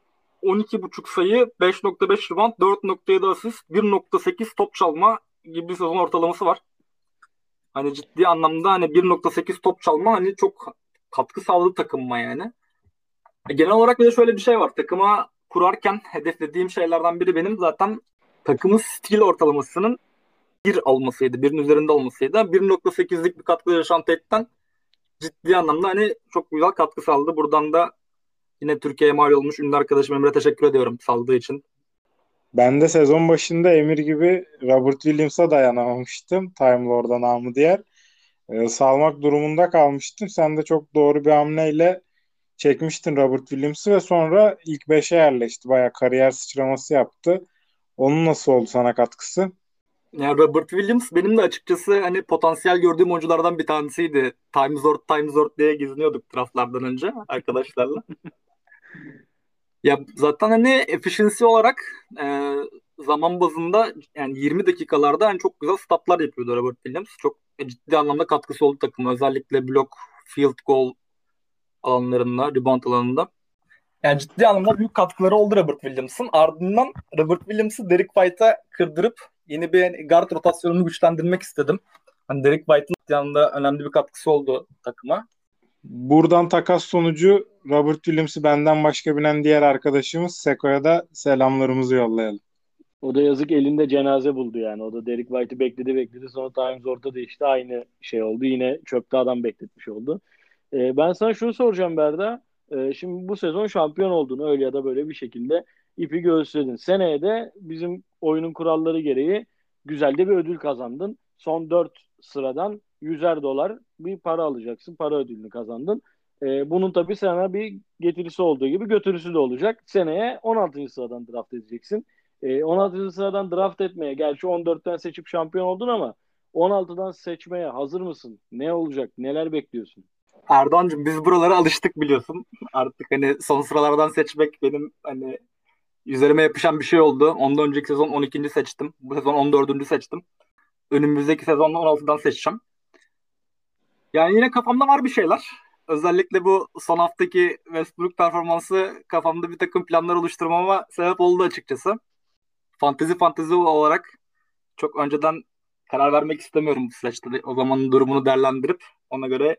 12.5 sayı, 5.5 rebound, 4.7 asist, 1.8 top çalma gibi bir sezon ortalaması var. Hani ciddi anlamda hani 1.8 top çalma hani çok katkı sağladı takımıma yani. Genel olarak bir de şöyle bir şey var. Takıma kurarken hedeflediğim şeylerden biri benim zaten takımın stil ortalamasının 1 olmasıydı. 1'in üzerinde olmasıydı. 1.8'lik bir katkı yaşan Tate'den ciddi anlamda hani çok güzel katkı sağladı. Buradan da yine Türkiye'ye mal olmuş ünlü arkadaşım Emir'e teşekkür ediyorum saldığı için. Ben de sezon başında Emir gibi Robert Williams'a dayanamamıştım. Time Lord'a namı diğer. Salmak durumunda kalmıştım. Sen de çok doğru bir hamleyle çekmiştin Robert Williams'ı ve sonra ilk 5'e yerleşti. Bayağı kariyer sıçraması yaptı. Onun nasıl oldu sana katkısı? Yani Robert Williams benim de açıkçası hani potansiyel gördüğüm oyunculardan bir tanesiydi. Time Lord diye geziniyorduk draftlardan önce arkadaşlarla. Ya zaten hani efficiency olarak zaman bazında yani 20 dakikalarda hani çok güzel statlar yapıyordu Robert Williams. Çok ciddi anlamda katkısı oldu takıma. Özellikle blok, field goal alanlarında, rebound alanında. Yani ciddi anlamda büyük katkıları oldu Robert Williams'ın. Ardından Robert Williams'ı Derek White'a kırdırıp yeni bir guard rotasyonunu güçlendirmek istedim. Hani Derek White'ın ciddi anlamda önemli bir katkısı oldu takıma. Buradan takas sonucu Robert Williams'ı benden başka bilen diğer arkadaşımız Seko'ya da selamlarımızı yollayalım. O da yazık elinde cenaze buldu yani. O da Derek White'ı bekledi sonra Times ortada işte aynı şey oldu. Yine çöpte adam bekletmiş oldu. Ben sana şunu soracağım Berda. Şimdi bu sezon şampiyon olduğunu öyle ya da böyle bir şekilde ipi göğüsledin. Seneye de bizim oyunun kuralları gereği güzel de bir ödül kazandın. Son 4 sıradan $100 bir para alacaksın. Para ödülünü kazandın. Bunun tabii sana bir getirisi olduğu gibi götürüsü de olacak. Seneye 16. sıradan draft edeceksin. 16. sıradan draft etmeye, gerçi 14'ten seçip şampiyon oldun ama 16'dan seçmeye hazır mısın? Ne olacak? Neler bekliyorsun? Erdoğan'cığım biz buralara alıştık biliyorsun. Artık hani son sıralardan seçmek benim hani üzerime yapışan bir şey oldu. Ondan önceki sezon 12. seçtim. Bu sezon 14. seçtim. Önümüzdeki sezonda 16'dan seçeceğim. Yani yine kafamda var bir şeyler. Özellikle bu son haftaki Westbrook performansı kafamda bir takım planlar oluşturmama sebep oldu açıkçası. Fantezi olarak çok önceden karar vermek istemiyorum bu süreçte. O zamanın durumunu değerlendirip ona göre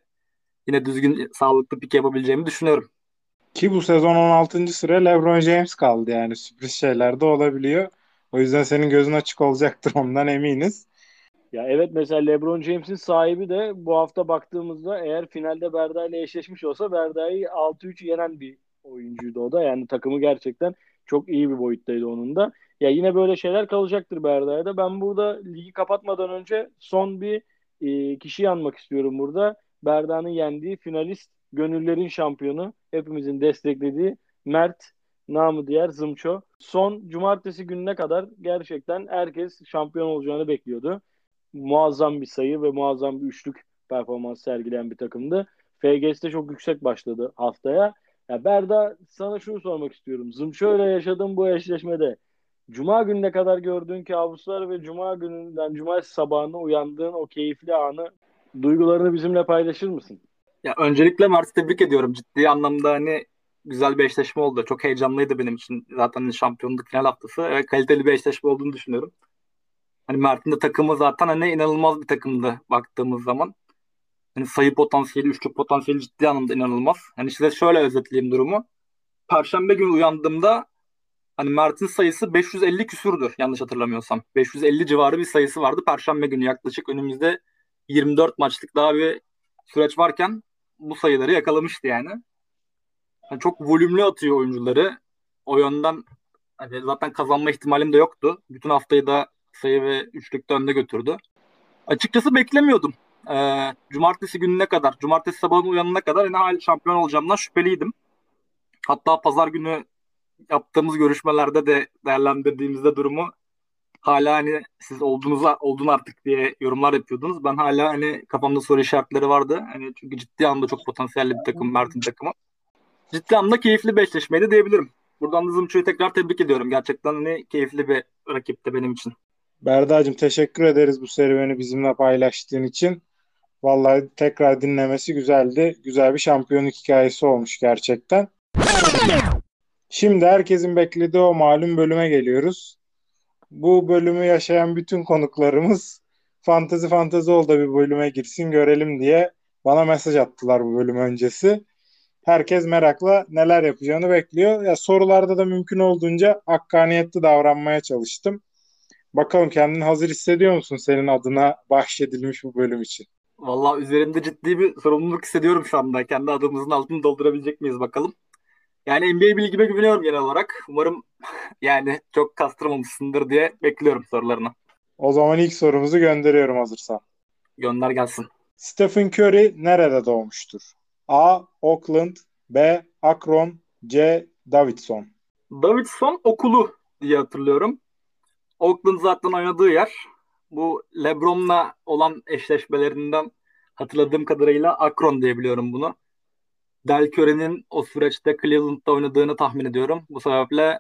yine düzgün, sağlıklı pik yapabileceğimi düşünüyorum. Ki bu sezon 16. sıra LeBron James kaldı, yani sürpriz şeyler de olabiliyor. O yüzden senin gözün açık olacaktır, ondan eminiz. Ya evet, mesela LeBron James'in sahibi de bu hafta baktığımızda eğer finalde Berda ile eşleşmiş olsa Berda'yı 6-3 yenen bir oyuncuydu o da. Yani takımı gerçekten çok iyi bir boyuttaydı onun da. Ya yine böyle şeyler kalacaktır Berda'ya da. Ben burada ligi kapatmadan önce son bir kişiyi anmak istiyorum burada. Berda'nın yendiği finalist, gönüllerin şampiyonu, hepimizin desteklediği Mert, namı diğer Zımço. Son cumartesi gününe kadar gerçekten herkes şampiyon olacağını bekliyordu. Muazzam bir sayı ve muazzam bir üçlük performans sergileyen bir takımdı. FGS'de çok yüksek başladı haftaya. Ya Berda, sana şunu sormak istiyorum. Zımço'yla yaşadığın bu eşleşmede cuma gününe kadar gördüğün kabuslar ve cuma gününden cumartesi sabahına uyandığın o keyifli anı, duygularını bizimle paylaşır mısın? Ya öncelikle Mert'i tebrik ediyorum. Ciddi anlamda hani güzel bir eşleşme oldu. Çok heyecanlıydı benim için zaten şampiyonluk final haftası. Evet, kaliteli bir eşleşme olduğunu düşünüyorum. Hani Mert'in de takımı zaten hani inanılmaz bir takımdı baktığımız zaman. Hani sayı potansiyeli, üçlük potansiyeli ciddi anlamda inanılmaz. Hani size şöyle özetleyeyim durumu. Perşembe günü uyandığımda hani Mert'in sayısı 550 küsürdür yanlış hatırlamıyorsam. 550 civarı bir sayısı vardı Perşembe günü. Yaklaşık önümüzde 24 maçlık daha bir süreç varken bu sayıları yakalamıştı yani. Yani çok volümlü atıyor oyuncuları. O yönden hani zaten kazanma ihtimalim de yoktu. Bütün haftayı da sayı ve üçlükte önde götürdü. Açıkçası beklemiyordum. Cumartesi gününe kadar, cumartesi sabahına uyanana kadar yine şampiyon olacağımdan şüpheliydim. Hatta pazar günü yaptığımız görüşmelerde de değerlendirdiğimizde durumu hala hani siz oldun artık diye yorumlar yapıyordunuz. Ben hala hani kafamda soru işaretleri vardı. Hani çünkü ciddi anlamda çok potansiyelli bir takım Mert'in takımı. Ciddi anlamda keyifli bir eşleşmeydi diyebilirim. Buradan da Zımço'yu tekrar tebrik ediyorum. Gerçekten hani keyifli bir rakipti benim için. Berda'cığım, teşekkür ederiz bu serüveni bizimle paylaştığın için. Vallahi tekrar dinlemesi güzeldi. Güzel bir şampiyonluk hikayesi olmuş gerçekten. Şimdi herkesin beklediği o malum bölüme geliyoruz. Bu bölümü yaşayan bütün konuklarımız Fantezi ol da bir bölüme girsin görelim diye bana mesaj attılar bu bölüm öncesi. Herkes merakla neler yapacağını bekliyor. Ya sorularda da mümkün olduğunca hakkaniyetli davranmaya çalıştım. Bakalım, kendini hazır hissediyor musun senin adına bahşedilmiş bu bölüm için? Vallahi üzerimde ciddi bir sorumluluk hissediyorum şu anda. Kendi adımızın altını doldurabilecek miyiz bakalım. Yani NBA bilgime güveniyorum genel olarak. Umarım yani çok kastırmamışsındır diye bekliyorum sorularını. O zaman ilk sorumuzu gönderiyorum hazırsan. Gönder gelsin. Stephen Curry nerede doğmuştur? A. Oakland, B. Akron, C. Davidson. Davidson okulu diye hatırlıyorum. Oakland zaten oynadığı yer. Bu LeBron'la olan eşleşmelerinden hatırladığım kadarıyla Akron diye biliyorum bunu. Del Curry'nin o süreçte Cleveland'da oynadığını tahmin ediyorum. Bu sebeple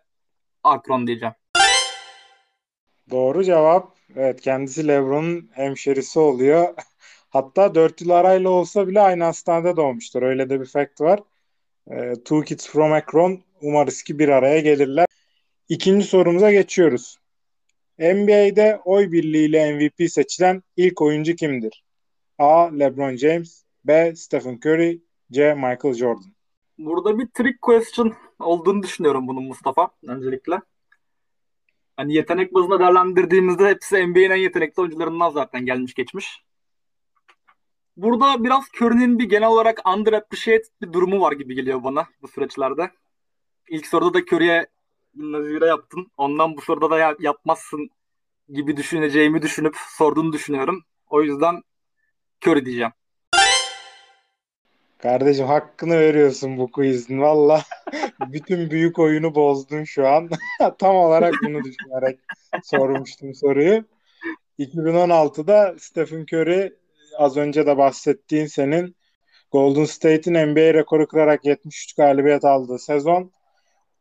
Akron diyeceğim. Doğru cevap. Evet, kendisi LeBron'un hemşerisi oluyor. Hatta 4 yıl arayla olsa bile aynı hastanede doğmuştur. Öyle de bir fact var. Two kids from Akron. Umarız ki bir araya gelirler. İkinci sorumuza geçiyoruz. NBA'de oy birliğiyle MVP seçilen ilk oyuncu kimdir? A. LeBron James, B. Stephen Curry, C. Michael Jordan. Burada bir trick question olduğunu düşünüyorum bunun Mustafa öncelikle. Hani yetenek bazında değerlendirdiğimizde hepsi NBA'nin en yetenekli oyuncularından zaten gelmiş geçmiş. Burada biraz Curry'nin bir genel olarak underappreciated bir durumu var gibi geliyor bana bu süreçlerde. İlk soruda da Curry'e nazire yaptın. Ondan bu soruda da yapmazsın gibi düşüneceğimi düşünüp sorduğunu düşünüyorum. O yüzden Curry diyeceğim. Kardeşim, hakkını veriyorsun bu quizin. Valla bütün büyük oyunu bozdun şu an. Tam olarak bunu düşünerek sormuştum soruyu. 2016'da Stephen Curry, az önce de bahsettiğin senin, Golden State'in NBA rekoru kırarak 73 galibiyet aldığı sezon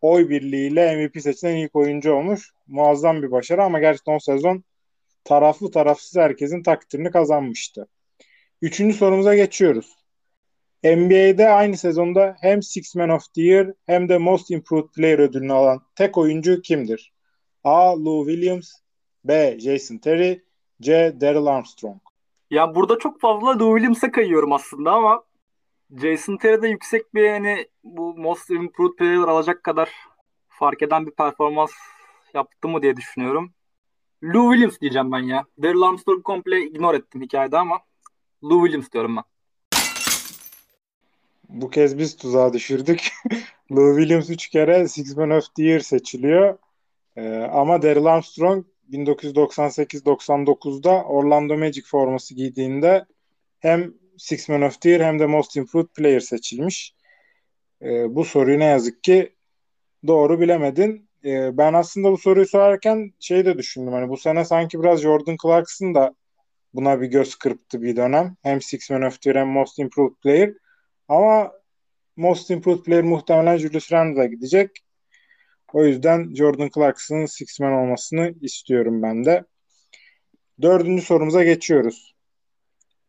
oy birliğiyle MVP seçilen ilk oyuncu olmuş. Muazzam bir başarı ama gerçekten o sezon taraflı tarafsız herkesin takdirini kazanmıştı. Üçüncü sorumuza geçiyoruz. NBA'de aynı sezonda hem Sixth Man of the Year hem de Most Improved Player ödülünü alan tek oyuncu kimdir? A. Lou Williams, B. Jason Terry, C. Daryl Armstrong. Ya burada çok fazla Lou Williams'a kayıyorum aslında ama Jason Terry'de yüksek bir hani bu Most Improved Player alacak kadar fark eden bir performans yaptı mı diye düşünüyorum. Lou Williams diyeceğim ben ya. Daryl Armstrong'u komple ignore ettim hikayede ama Lou Williams diyorum ben. Bu kez biz tuzağa düşürdük. Lou Williams 3 kere Sixth Man of the Year seçiliyor. Ama Daryl Armstrong 1998-99'da Orlando Magic forması giydiğinde hem Sixth Man of the Year hem de Most Improved Player seçilmiş. Bu soruyu ne yazık ki doğru bilemedin. Ben aslında bu soruyu sorarken şey de düşündüm. Hani bu sene sanki biraz Jordan Clarkson da buna bir göz kırptı bir dönem. Hem Sixth Man of the Year hem Most Improved Player. Ama Most Improved Player muhtemelen Julius Randle'a gidecek. O yüzden Jordan Clarkson'ın Sixth Man olmasını istiyorum ben de. 4. sorumuza geçiyoruz.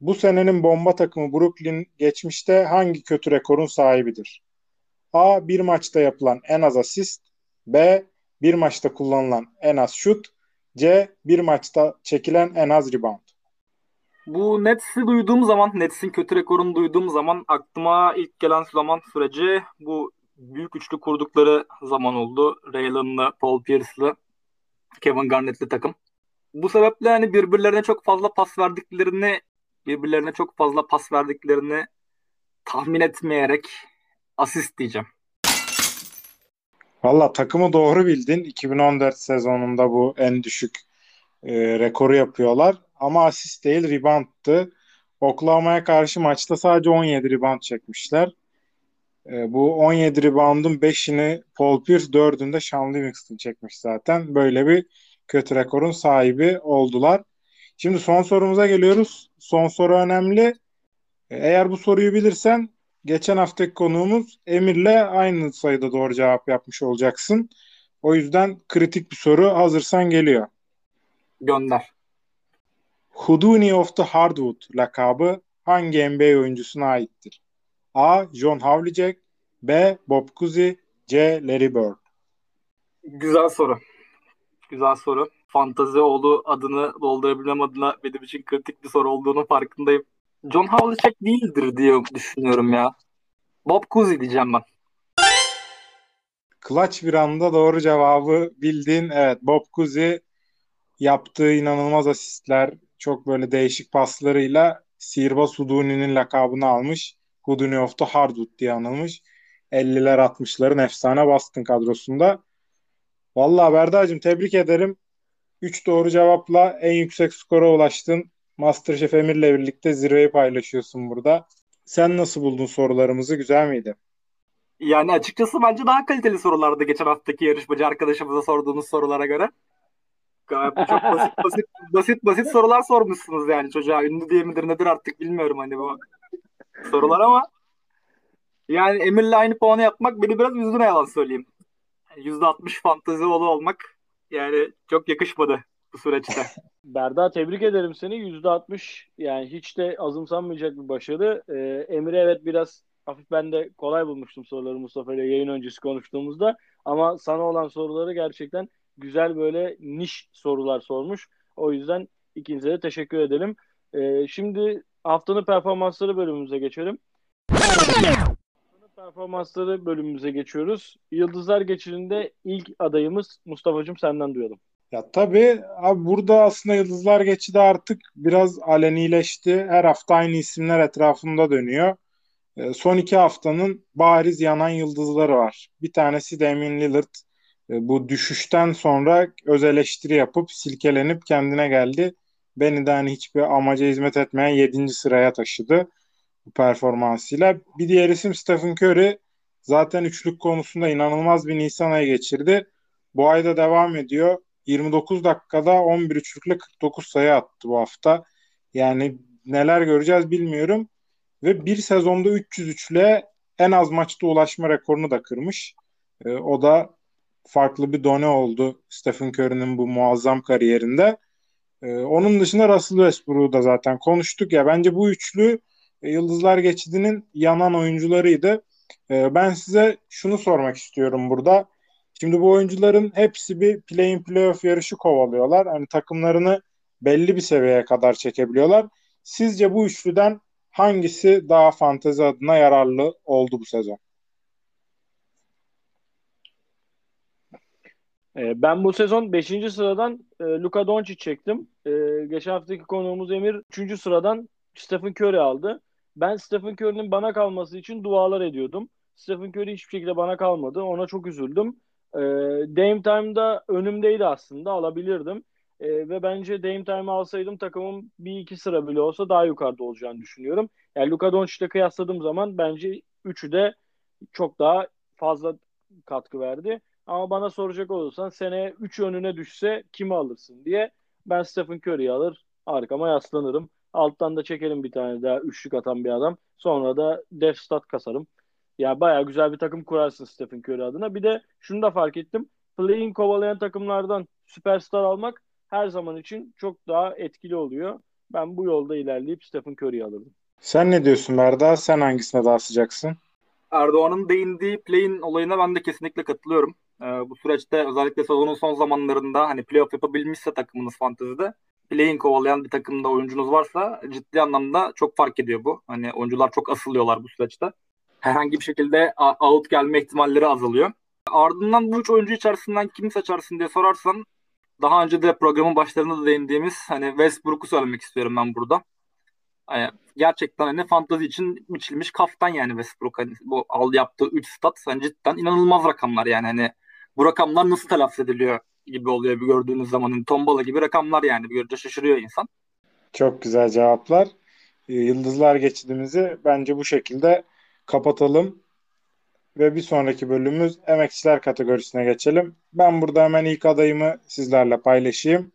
Bu senenin bomba takımı Brooklyn geçmişte hangi kötü rekorun sahibidir? A. Bir maçta yapılan en az asist. B. Bir maçta kullanılan en az şut. C. Bir maçta çekilen en az rebound. Bu Nets'i duyduğum zaman, Nets'in kötü rekorunu duyduğum zaman aklıma ilk gelen zaman süreci bu büyük üçlü kurdukları zaman oldu. Ray Allen'lı, Paul Pierce'lı, Kevin Garnett'li takım. Bu sebeple hani birbirlerine çok fazla pas verdiklerini tahmin etmeyerek asist diyeceğim. Valla takımı doğru bildin. 2014 sezonunda bu en düşük rekoru yapıyorlar. Ama asist değil, rebound'tı. Oklahoma'ya karşı maçta sadece 17 rebound çekmişler. Bu 17 rebound'un 5'ini Paul Pierce, 4'ünü de Shawn Livingston çekmiş zaten. Böyle bir kötü rekorun sahibi oldular. Şimdi son sorumuza geliyoruz. Son soru önemli. Eğer bu soruyu bilirsen geçen haftaki konuğumuz Emir'le aynı sayıda doğru cevap yapmış olacaksın. O yüzden kritik bir soru. Hazırsan geliyor. Gönder. Houdini of the Hardwood lakabı hangi NBA oyuncusuna aittir? A. John Havlicek, B. Bob Cousy, C. Larry Bird. Güzel soru. Fantezi oğlu adını doldurabilmem adına benim için kritik bir soru olduğunu farkındayım. John Havlicek değildir diye düşünüyorum ya. Bob Cousy diyeceğim ben. Clutch bir anda doğru cevabı bildin. Evet, Bob Cousy yaptığı inanılmaz asistler, çok böyle değişik paslarıyla sihirbaz Houdini'nin lakabını almış. Houdini of the Hardwood diye anılmış. 50'ler 60'ların efsane Boston kadrosunda. Vallahi Berdacığım, tebrik ederim. 3 doğru cevapla en yüksek skora ulaştın. MasterChef Emir'le birlikte zirveyi paylaşıyorsun burada. Sen nasıl buldun sorularımızı? Güzel miydi? Yani açıkçası bence daha kaliteli sorulardı geçen haftaki yarışmacı arkadaşımıza sorduğumuz sorulara göre. Gayet çok basit sorular sormuşsunuz yani çocuğa. Ünlü diye midir nedir artık bilmiyorum hani bu sorular ama yani Emir'le aynı puanı yapmak beni biraz üzdü, ne yalan söyleyeyim. Yani %60 fantezi oğlu olmak yani çok yakışmadı bu süreçte. Berda, tebrik ederim seni. %60 yani hiç de azımsanmayacak bir başarı. Emir'e evet biraz hafif ben de kolay bulmuştum soruları Mustafa ile yayın öncesi konuştuğumuzda. Ama sana olan soruları gerçekten güzel, böyle niş sorular sormuş. O yüzden ikinize de teşekkür edelim. Şimdi Haftanın performansları bölümümüze geçiyoruz. Yıldızlar geçidinde ilk adayımız Mustafa'cığım, senden duyalım. Ya tabii abi, burada aslında Yıldızlar geçidi artık biraz alenileşti. Her hafta aynı isimler etrafında dönüyor. Son iki haftanın bariz yanan yıldızları var. Bir tanesi Damian Lillard. Bu düşüşten sonra öz eleştiri yapıp silkelenip kendine geldi. Beni de hani hiçbir amaca hizmet etmeyen 7. sıraya taşıdı bu performansıyla. Bir diğer isim Stephen Curry. Zaten üçlük konusunda inanılmaz bir Nisan ayı geçirdi. Bu ayda devam ediyor. 29 dakikada 11 üçlükle 49 sayı attı bu hafta. Yani neler göreceğiz bilmiyorum. Ve bir sezonda 300 üçlüğe en az maçta ulaşma rekorunu da kırmış. O da farklı bir done oldu Stephen Curry'nin bu muazzam kariyerinde. Onun dışında Russell Westbrook'u da zaten konuştuk ya. Bence bu üçlü Yıldızlar Geçidi'nin yanan oyuncularıydı. Ben size şunu sormak istiyorum burada. Şimdi bu oyuncuların hepsi bir play-in playoff yarışı kovalıyorlar. Hani takımlarını belli bir seviyeye kadar çekebiliyorlar. Sizce bu üçlüden hangisi daha fantezi adına yararlı oldu bu sezon? Ben bu sezon 5. sıradan Luka Doncic çektim. Geçen haftaki konuğumuz Emir 3. sıradan Stephen Curry aldı. Ben Stephen Curry'nin bana kalması için dualar ediyordum. Stephen Curry hiçbir şekilde bana kalmadı. Ona çok üzüldüm. Dame Time'da önümdeydi aslında. Alabilirdim. Ve bence Dame Time'ı alsaydım takımım 1-2 sıra bile olsa daha yukarıda olacağını düşünüyorum. Yani Luka Doncic'le kıyasladığım zaman bence üçü de çok daha fazla katkı verdi. Ama bana soracak olursan seneye 3 önüne düşse kimi alırsın diye ben Stephen Curry'i alır, arkama yaslanırım. Alttan da çekelim bir tane daha üçlük atan bir adam. Sonra da def stat kasarım. Ya bayağı güzel bir takım kurarsın Stephen Curry adına. Bir de şunu da fark ettim. Play-in kovalayan takımlardan süperstar almak her zaman için çok daha etkili oluyor. Ben bu yolda ilerleyip Stephen Curry'i alırdım. Sen ne diyorsun Berda? Sen hangisine daha sıcaksın? Erdoğan'ın değindiği play-in olayına ben de kesinlikle katılıyorum. Bu süreçte özellikle sezonun son zamanlarında hani playoff yapabilmişse takımınız fantezide, play-in kovalayan bir takımda oyuncunuz varsa ciddi anlamda çok fark ediyor bu. Hani oyuncular çok asılıyorlar bu süreçte. Herhangi bir şekilde out gelme ihtimalleri azalıyor. Ardından bu üç oyuncu içerisinden kimi seçersin diye sorarsan daha önce de programın başlarında da değindiğimiz hani Westbrook'u söylemek istiyorum ben burada. Yani gerçekten hani fantezi için biçilmiş kaftan yani Westbrook. Hani bu yaptığı 3 stat hani cidden inanılmaz rakamlar yani hani bu rakamlar nasıl telaffuz ediliyor gibi oluyor bir gördüğünüz zamanın tombala gibi rakamlar yani bir görünce şaşırıyor insan. Çok güzel cevaplar. Yıldızlar Geçidimizi bence bu şekilde kapatalım ve bir sonraki bölümümüz emekçiler kategorisine geçelim. Ben burada hemen ilk adayımı sizlerle paylaşayım.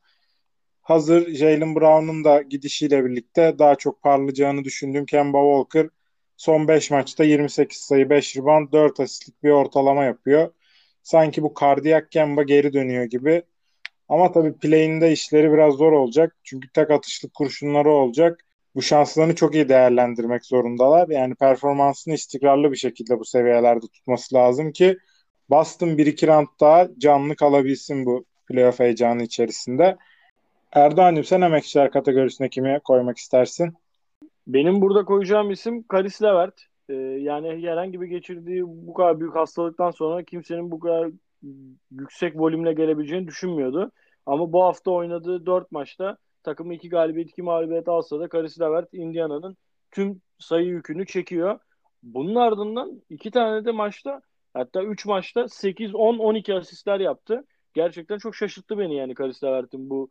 Hazır Jaylen Brown'un da gidişiyle birlikte daha çok parlayacağını düşündüğüm Kemba Walker son 5 maçta 28 sayı, 5 rebound, 4 asistlik bir ortalama yapıyor. Sanki bu kardiyak Kemba geri dönüyor gibi. Ama tabii play'inde işleri biraz zor olacak. Çünkü tek atışlık kurşunları olacak. Bu şanslarını çok iyi değerlendirmek zorundalar. Yani performansını istikrarlı bir şekilde bu seviyelerde tutması lazım ki Boston 1-2 round daha canlı kalabilsin bu playoff heyecanı içerisinde. Erdoğan'cığım sen emekçiler kategorisine kimi koymak istersin? Benim burada koyacağım isim Karis Levert. Yani herhangi bir geçirdiği bu kadar büyük hastalıktan sonra kimsenin bu kadar yüksek volümle gelebileceğini düşünmüyordu. Ama bu hafta oynadığı 4 maçta takımı 2 galibiyet 2 mağlubiyet alsa da Karis Levert Indiana'nın tüm sayı yükünü çekiyor. Bunun ardından 2 tane de maçta hatta 3 maçta 8, 10, 12 asistler yaptı. Gerçekten çok şaşırttı beni yani Karis Levert'in bu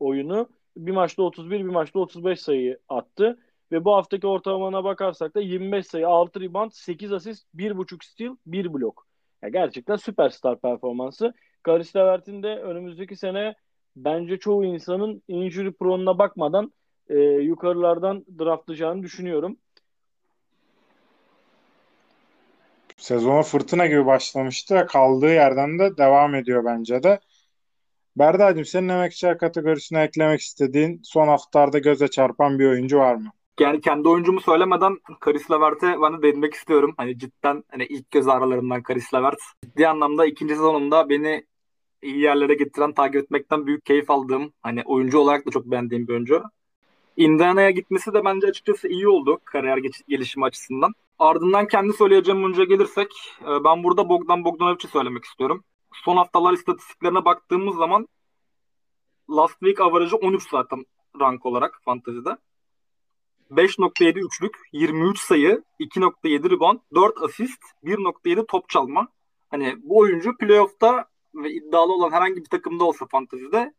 oyunu. Bir maçta 31, bir maçta 35 sayı attı. Ve bu haftaki ortalamana bakarsak da 25 sayı, 6 rebound, 8 asist, 1.5 steal, 1 blok. Yani gerçekten süperstar performansı. Karis Levert'in de önümüzdeki sene bence çoğu insanın injury prone'una bakmadan yukarılardan draftlayacağını düşünüyorum. Sezona fırtına gibi başlamıştı. Kaldığı yerden de devam ediyor bence de. Berda'cığım senin emekçiler kategorisine eklemek istediğin son haftalarda göze çarpan bir oyuncu var mı? Yani kendi oyuncumu söylemeden Karis Levert'e ben de değinmek istiyorum. Hani cidden hani ilk göz ağrılarımdan Karis Levert. Ciddi anlamda ikinci sezonumda beni iyi yerlere getiren, takip etmekten büyük keyif aldığım, hani oyuncu olarak da çok beğendiğim bir oyuncu. Indiana'ya gitmesi de bence açıkçası iyi oldu kariyer gelişimi açısından. Ardından kendi söyleyeceğim oyuncuya gelirsek ben burada Bogdan Bogdanovic'i söylemek istiyorum. Son haftalar istatistiklerine baktığımız zaman last week average'ı 13 zaten rank olarak fantezide. 5.7 üçlük, 23 sayı, 2.7 rebound, 4 asist, 1.7 top çalma. Hani bu oyuncu playoff'ta ve iddialı olan herhangi bir takımda olsa fantezide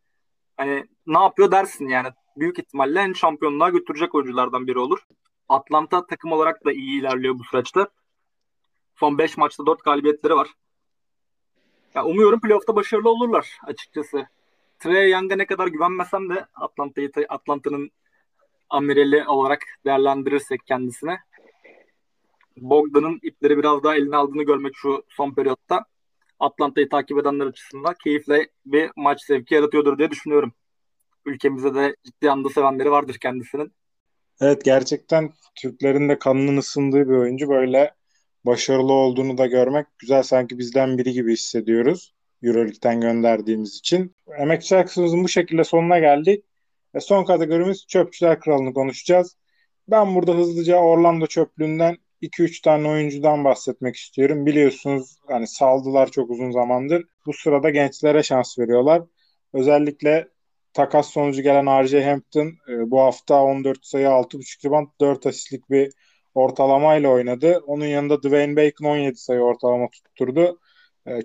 hani ne yapıyor dersin yani. Büyük ihtimalle en şampiyonluğa götürecek oyunculardan biri olur. Atlanta takım olarak da iyi ilerliyor bu süreçte. Son 5 maçta 4 galibiyetleri var. Ya umuyorum playoff'ta başarılı olurlar açıkçası. Trey Young'a ne kadar güvenmesem de Atlanta'nın amireli olarak değerlendirirsek kendisine. Bogdan'ın ipleri biraz daha eline aldığını görmek şu son periyotta. Atlanta'yı takip edenler açısından keyifle bir maç zevki yaratıyordur diye düşünüyorum. Ülkemizde de ciddi anda sevenleri vardır kendisinin. Evet, gerçekten Türklerin de kanının ısındığı bir oyuncu. Böyle başarılı olduğunu da görmek güzel. Sanki bizden biri gibi hissediyoruz EuroLeague'den gönderdiğimiz için. Emekçi aksımızın bu şekilde sonuna geldik. Son kategorimiz Çöpçüler Kralı'nı konuşacağız. Ben burada hızlıca Orlando çöplüğünden 2-3 tane oyuncudan bahsetmek istiyorum. Biliyorsunuz hani saldılar çok uzun zamandır. Bu sırada gençlere şans veriyorlar. Özellikle takas sonucu gelen R.J. Hampton bu hafta 14 sayı 6.5 rebound 4 asistlik bir ortalamayla oynadı. Onun yanında Dwayne Bacon 17 sayı ortalama tutturdu.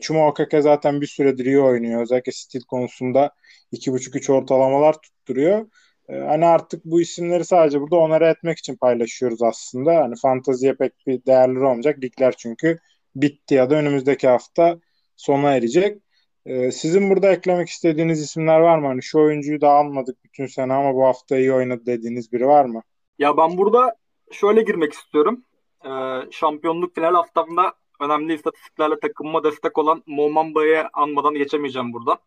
Chuma Okeke zaten bir süredir iyi oynuyor. Özellikle stil konusunda 2.5-3 ortalamalar tutturuyor. Hani artık bu isimleri sadece burada onara etmek için paylaşıyoruz aslında. Hani fanteziye pek bir değerleri olmayacak. Ligler çünkü bitti ya da önümüzdeki hafta sona erecek. Sizin burada eklemek istediğiniz isimler var mı? Hani şu oyuncuyu da almadık bütün sene ama bu hafta iyi oynadı dediğiniz biri var mı? Ya ben burada şöyle girmek istiyorum. Şampiyonluk final haftamda önemli istatistiklerle takımıma destek olan Mo Bamba'yı anmadan geçemeyeceğim burada.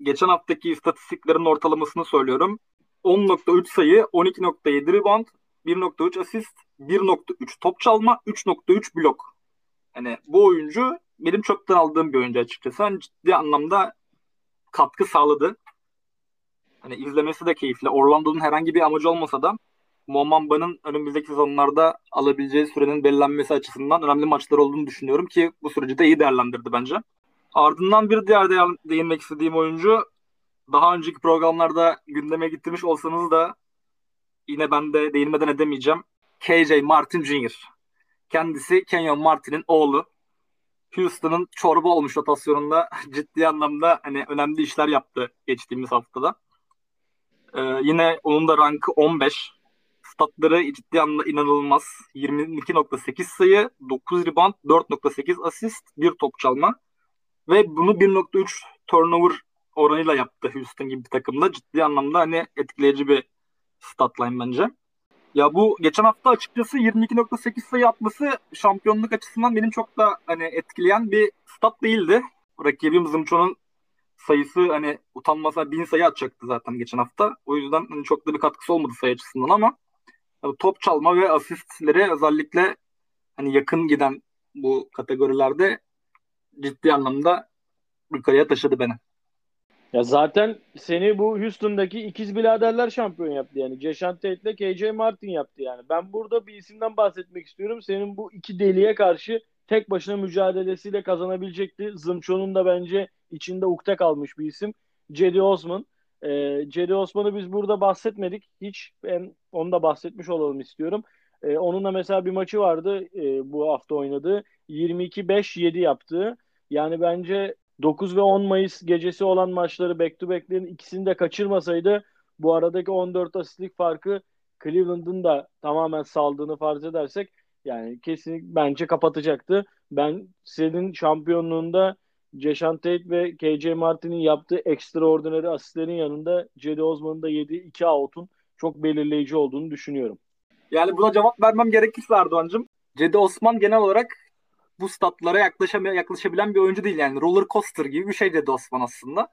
Geçen haftaki istatistiklerin ortalamasını söylüyorum. 10.3 sayı, 12.7 rebound, 1.3 asist, 1.3 top çalma, 3.3 blok. Yani bu oyuncu benim çöpten aldığım bir oyuncu açıkçası. Yani ciddi anlamda katkı sağladı. Hani izlemesi de keyifli. Orlando'nun herhangi bir amacı olmasa da Mo Mbama'nın önümüzdeki sezonlarda alabileceği sürenin belirlenmesi açısından önemli maçlar olduğunu düşünüyorum ki bu süreci de iyi değerlendirdi bence. Ardından bir diğer değinmek istediğim oyuncu, daha önceki programlarda gündeme getirmiş olsanız da yine ben de değinmeden edemeyeceğim. KJ Martin Jr. Kendisi Kenyon Martin'in oğlu. Houston'ın çorba olmuş rotasyonunda ciddi anlamda hani önemli işler yaptı geçtiğimiz haftada. Yine onun da rankı 15. Statları ciddi anlamda inanılmaz. 22.8 sayı, 9 rebound, 4.8 asist, 1 top çalma. Ve bunu 1.3 turnover oranıyla yaptı Houston gibi bir takımda. Ciddi anlamda hani etkileyici bir statline bence. Ya bu geçen hafta açıkçası 22.8 sayı atması şampiyonluk açısından benim çok da hani etkileyen bir stat değildi. Rakibim Zımço'nun sayısı hani utanmasa 1000 sayı atacaktı zaten geçen hafta. O yüzden hani çok da bir katkısı olmadı sayı açısından ama top çalma ve asistleri özellikle hani yakın giden bu kategorilerde ciddi anlamda yukarıya taşıdı beni. Ya zaten seni bu Houston'daki ikiz biraderler şampiyon yaptı yani. Jason Terry ile KJ Martin yaptı yani. Ben burada bir isimden bahsetmek istiyorum. Senin bu iki deliye karşı tek başına mücadelesiyle kazanabilecekti. Zımço'nun da bence içinde ukde kalmış bir isim. Cedi Osman. Cedi Osman'ı biz burada bahsetmedik hiç. Ben onu da bahsetmiş olalım istiyorum. Onunla mesela bir maçı vardı bu hafta oynadığı. 22-5-7 yaptığı. Yani bence 9 ve 10 Mayıs gecesi olan maçları back-to-back'lerin ikisini de kaçırmasaydı bu aradaki 14 asistlik farkı Cleveland'ın da tamamen saldığını farz edersek yani kesinlikle bence kapatacaktı. Ben senin şampiyonluğunda Jason Tate ve KJ Martin'in yaptığı ekstraordinary asistlerin yanında Cedi Osman'ın da yediği 2 out'un çok belirleyici olduğunu düşünüyorum. Yani buna cevap vermem gerekirse Erdoğan'cığım, Cedi Osman genel olarak bu statlara yaklaşabilen bir oyuncu değil yani. Roller coaster gibi bir şey dedi Osman aslında.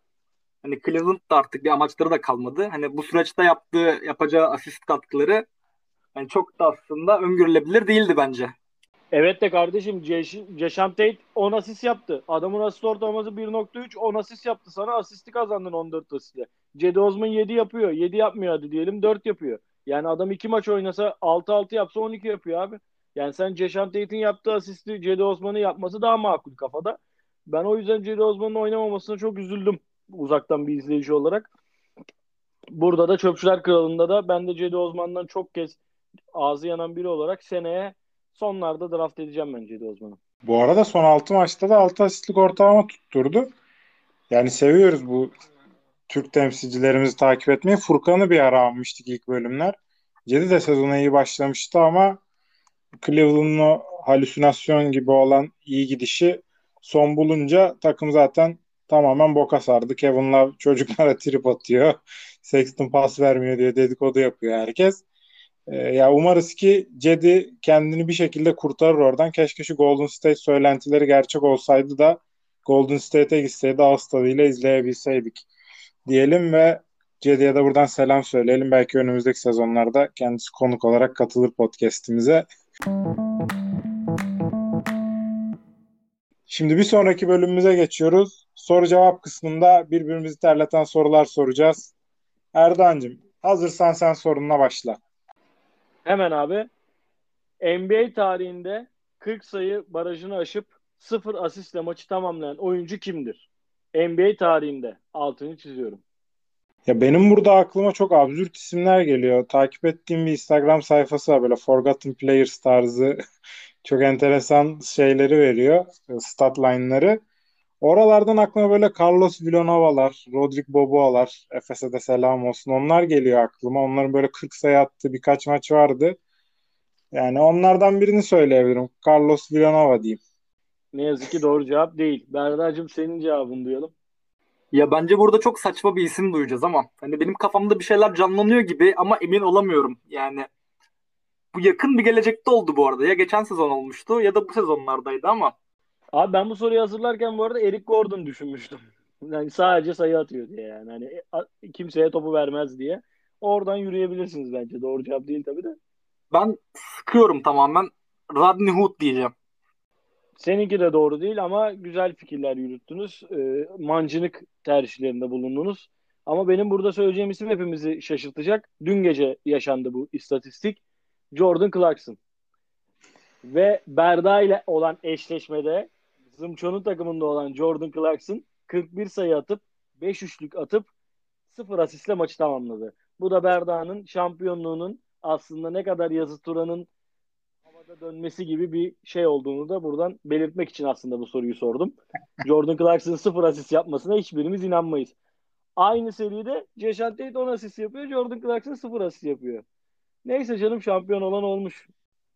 Hani Cleveland'da artık bir amaçları da kalmadı. Hani bu süreçte yapacağı asist katkıları yani çok da aslında öngörülebilir değildi bence. Evet de kardeşim Jason Tate 10 asist yaptı. Adamın asist ortalaması 1.3, 10 asist yaptı. Sana asisti kazandın 14 asistle. Cedi Osman 7 yapıyor. 7 yapmıyor hadi diyelim 4 yapıyor. Yani adam 2 maç oynasa 6-6 yapsa 12 yapıyor abi. Yani sen Jason Tate'in yaptığı asisti Cedi Osman'ın yapması daha makul kafada. Ben o yüzden Cedi Osman'ın oynamamasına çok üzüldüm uzaktan bir izleyici olarak. Burada da Çöpçüler Kralı'nda da ben de Cedi Osman'dan çok kez ağzı yanan biri olarak seneye sonlarda draft edeceğim ben Cedi Osman'ı. Bu arada son 6 maçta da 6 asistlik ortalama tutturdu. Yani seviyoruz bu Türk temsilcilerimizi takip etmeyi. Furkan'ı bir ara almıştık ilk bölümler. Cedi de sezona iyi başlamıştı ama Cleveland'ın o halüsinasyon gibi olan iyi gidişi son bulunca takım zaten tamamen boka sardı. Kevin Love çocuklara trip atıyor. Sexton pas vermiyor diye dedikodu yapıyor herkes. Ya umarız ki Cedi kendini bir şekilde kurtarır oradan. Keşke şu Golden State söylentileri gerçek olsaydı da Golden State'e gitseydi ağız tadıyla izleyebilseydik diyelim ve Cedi'ye de buradan selam söyleyelim. Belki önümüzdeki sezonlarda kendisi konuk olarak katılır podcast'imize. Şimdi bir sonraki bölümümüze geçiyoruz. Soru cevap kısmında birbirimizi terleten sorular soracağız. Erdoğan'cığım, hazırsan sen sorununa başla. Hemen abi. NBA tarihinde 40 sayı barajını aşıp 0 asistle maçı tamamlayan oyuncu kimdir? NBA tarihinde, altını çiziyorum. Ya benim burada aklıma çok absürt isimler geliyor. Takip ettiğim bir Instagram sayfası var, böyle Forgotten Players tarzı çok enteresan şeyleri veriyor, stat line'ları. Oralardan aklıma böyle Carlos Villanova'lar, Rodrik Boboa'lar, Efes'e de selam olsun, onlar geliyor aklıma. Onların böyle 40 sayı attığı birkaç maç vardı. Yani onlardan birini söyleyebilirim. Carlos Villanova diyeyim. Ne yazık ki doğru cevap değil. Berda'cığım, senin cevabını duyalım. Ya bence burada çok saçma bir isim duyacağız ama hani benim kafamda bir şeyler canlanıyor gibi ama emin olamıyorum. Yani bu yakın bir gelecekte oldu bu arada. Ya geçen sezon olmuştu ya da bu sezonlardaydı ama. Abi ben bu soruyu hazırlarken bu arada Eric Gordon düşünmüştüm. Yani sadece sayı atıyor diye yani. Hani kimseye topu vermez diye. Oradan yürüyebilirsiniz bence. Doğru cevap değil tabii de. Ben sıkıyorum tamamen. Rodney Hood diyeceğim. Seninki de doğru değil ama güzel fikirler yürüttünüz. Mancınık tercihlerinde bulundunuz. Ama benim burada söyleyeceğim isim hepimizi şaşırtacak. Dün gece yaşandı bu istatistik. Jordan Clarkson. Ve Berda ile olan eşleşmede Zımço'nun takımında olan Jordan Clarkson 41 sayı atıp 5 üçlük atıp 0 asistle maçı tamamladı. Bu da Berda'nın şampiyonluğunun aslında ne kadar yazı Turan'ın havada dönmesi gibi bir şey olduğunu da buradan belirtmek için aslında bu soruyu sordum. Jordan Clarkson'ın 0 asist yapmasına hiçbirimiz inanmayız. Aynı seride Jason Terry 10 asist yapıyor, Jordan Clarkson 0 asist yapıyor. Neyse canım, şampiyon olan olmuş.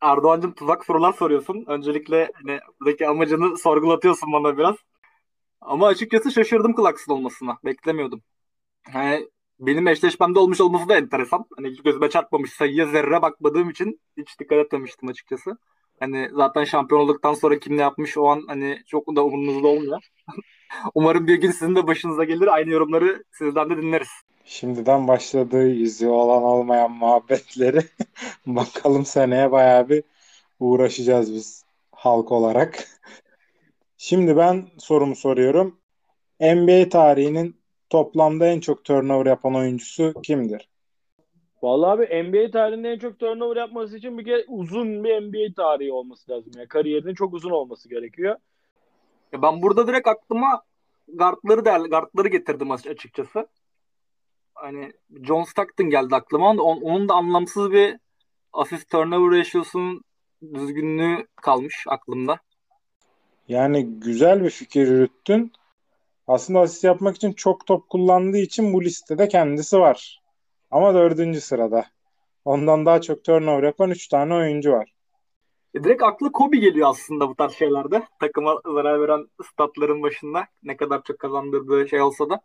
Erdoğan'cığım, tuzak sorular soruyorsun. Öncelikle hani buradaki amacını sorgulatıyorsun bana biraz. Ama açıkçası şaşırdım Clarkson olmasına. Beklemiyordum. Yani benim eşleşmemde olmuş olması da enteresan. Hani hiç gözüme çarpmamış, sayıya zerre bakmadığım için hiç dikkat etmemiştim açıkçası. Hani zaten şampiyon olduktan sonra kim ne yapmış o an hani çok da umurunuzda olmuyor. Umarım bir gün sizin de başınıza gelir. Aynı yorumları sizden de dinleriz. Şimdiden başladığı yüzü olan olmayan muhabbetleri bakalım seneye bayağı bir uğraşacağız biz halk olarak. Şimdi ben sorumu soruyorum. NBA tarihinin toplamda en çok turnover yapan oyuncusu kimdir? Vallahi abi, NBA tarihinde en çok turnover yapması için bir kere uzun bir NBA tarihi olması lazım. Yani kariyerinin çok uzun olması gerekiyor. Ya ben burada direkt aklıma guardları getirdim açıkçası. Hani John Stockton geldi aklıma. Onun da anlamsız bir asist turnover ratio'sunun düzgünlüğü kalmış aklımda. Yani güzel bir fikir yürüttün. Aslında asist yapmak için çok top kullandığı için bu listede kendisi var. Ama 4. sırada. Ondan daha çok turnover yapan 3 tane oyuncu var. Direkt aklı Kobe geliyor aslında bu tarz şeylerde. Takıma zarar veren statların başında. Ne kadar çok kazandırdığı şey olsa da.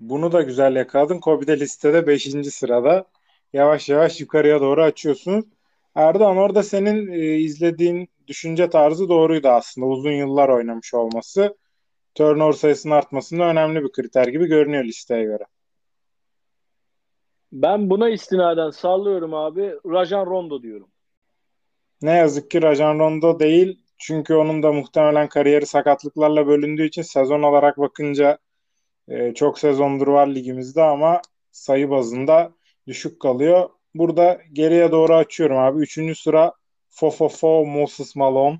Bunu da güzel yakaladın. Kobe de listede 5. sırada. Yavaş yavaş yukarıya doğru açıyorsun. Erdoğan, orada senin izlediğin düşünce tarzı doğruydu aslında. Uzun yıllar oynamış olması turnover sayısının artmasında önemli bir kriter gibi görünüyor listeye göre. Ben buna istinaden sallıyorum abi. Rajon Rondo diyorum. Ne yazık ki Rajon Rondo değil. Çünkü onun da muhtemelen kariyeri sakatlıklarla bölündüğü için sezon olarak bakınca çok sezondur var ligimizde ama sayı bazında düşük kalıyor. Burada geriye doğru açıyorum abi. 3. sıra Fofofo Moses Malone.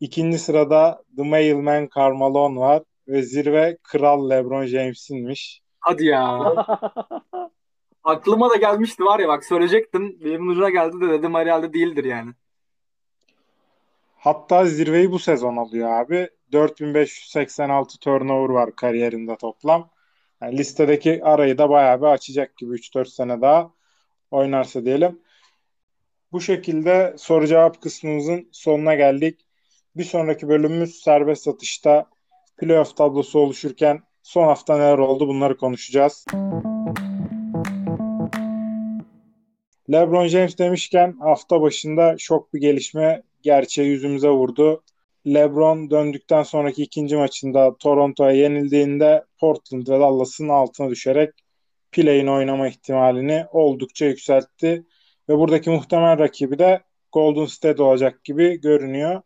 2. sırada The Mailman Carmelo var ve zirve Kral LeBron James'inmiş. Hadi ya. Aklıma da gelmişti var ya, bak söyleyecektim. Benim ucuna geldi de dedim herhalde değildir yani. Hatta zirveyi bu sezon alıyor abi. 4586 turnover var kariyerinde toplam. Yani listedeki arayı da bayağı bir açacak gibi 3-4 sene daha oynarsa diyelim. Bu şekilde soru cevap kısmımızın sonuna geldik. Bir sonraki bölümümüz serbest atışta playoff tablosu oluşurken son hafta neler oldu, bunları konuşacağız. LeBron James demişken hafta başında şok bir gelişme gerçeği yüzümüze vurdu. LeBron döndükten sonraki ikinci maçında Toronto'ya yenildiğinde Portland ve Dallas'ın altına düşerek play-in oynama ihtimalini oldukça yükseltti. Ve buradaki muhtemel rakibi de Golden State olacak gibi görünüyor.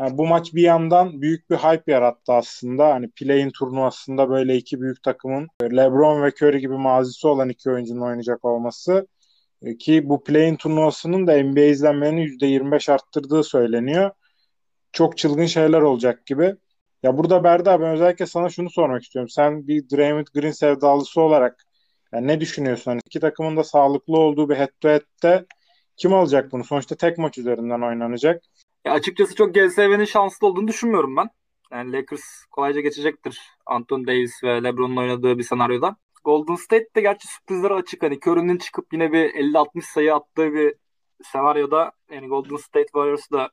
Yani bu maç bir yandan büyük bir hype yarattı aslında. Hani play-in turnuvasında böyle iki büyük takımın, LeBron ve Curry gibi mazisi olan iki oyuncunun oynayacak olması, ki bu play-in turnuvasının da NBA izlenmelerini %25 arttırdığı söyleniyor. Çok çılgın şeyler olacak gibi. Ya burada Berda, ben özellikle sana şunu sormak istiyorum. Sen bir Draymond Green sevdalısı olarak yani ne düşünüyorsun? Hani iki takımın da sağlıklı olduğu bir head to head'te kim alacak bunu? Sonuçta tek maç üzerinden oynanacak. Ya açıkçası çok GSV'nin şanslı olduğunu düşünmüyorum ben. Yani Lakers kolayca geçecektir Anthony Davis ve LeBron'un oynadığı bir senaryoda. Golden State de gerçi sürprizlere açık. Hani Curry'nin çıkıp yine bir 50-60 sayı attığı bir senaryoda yani Golden State Warriors'ı da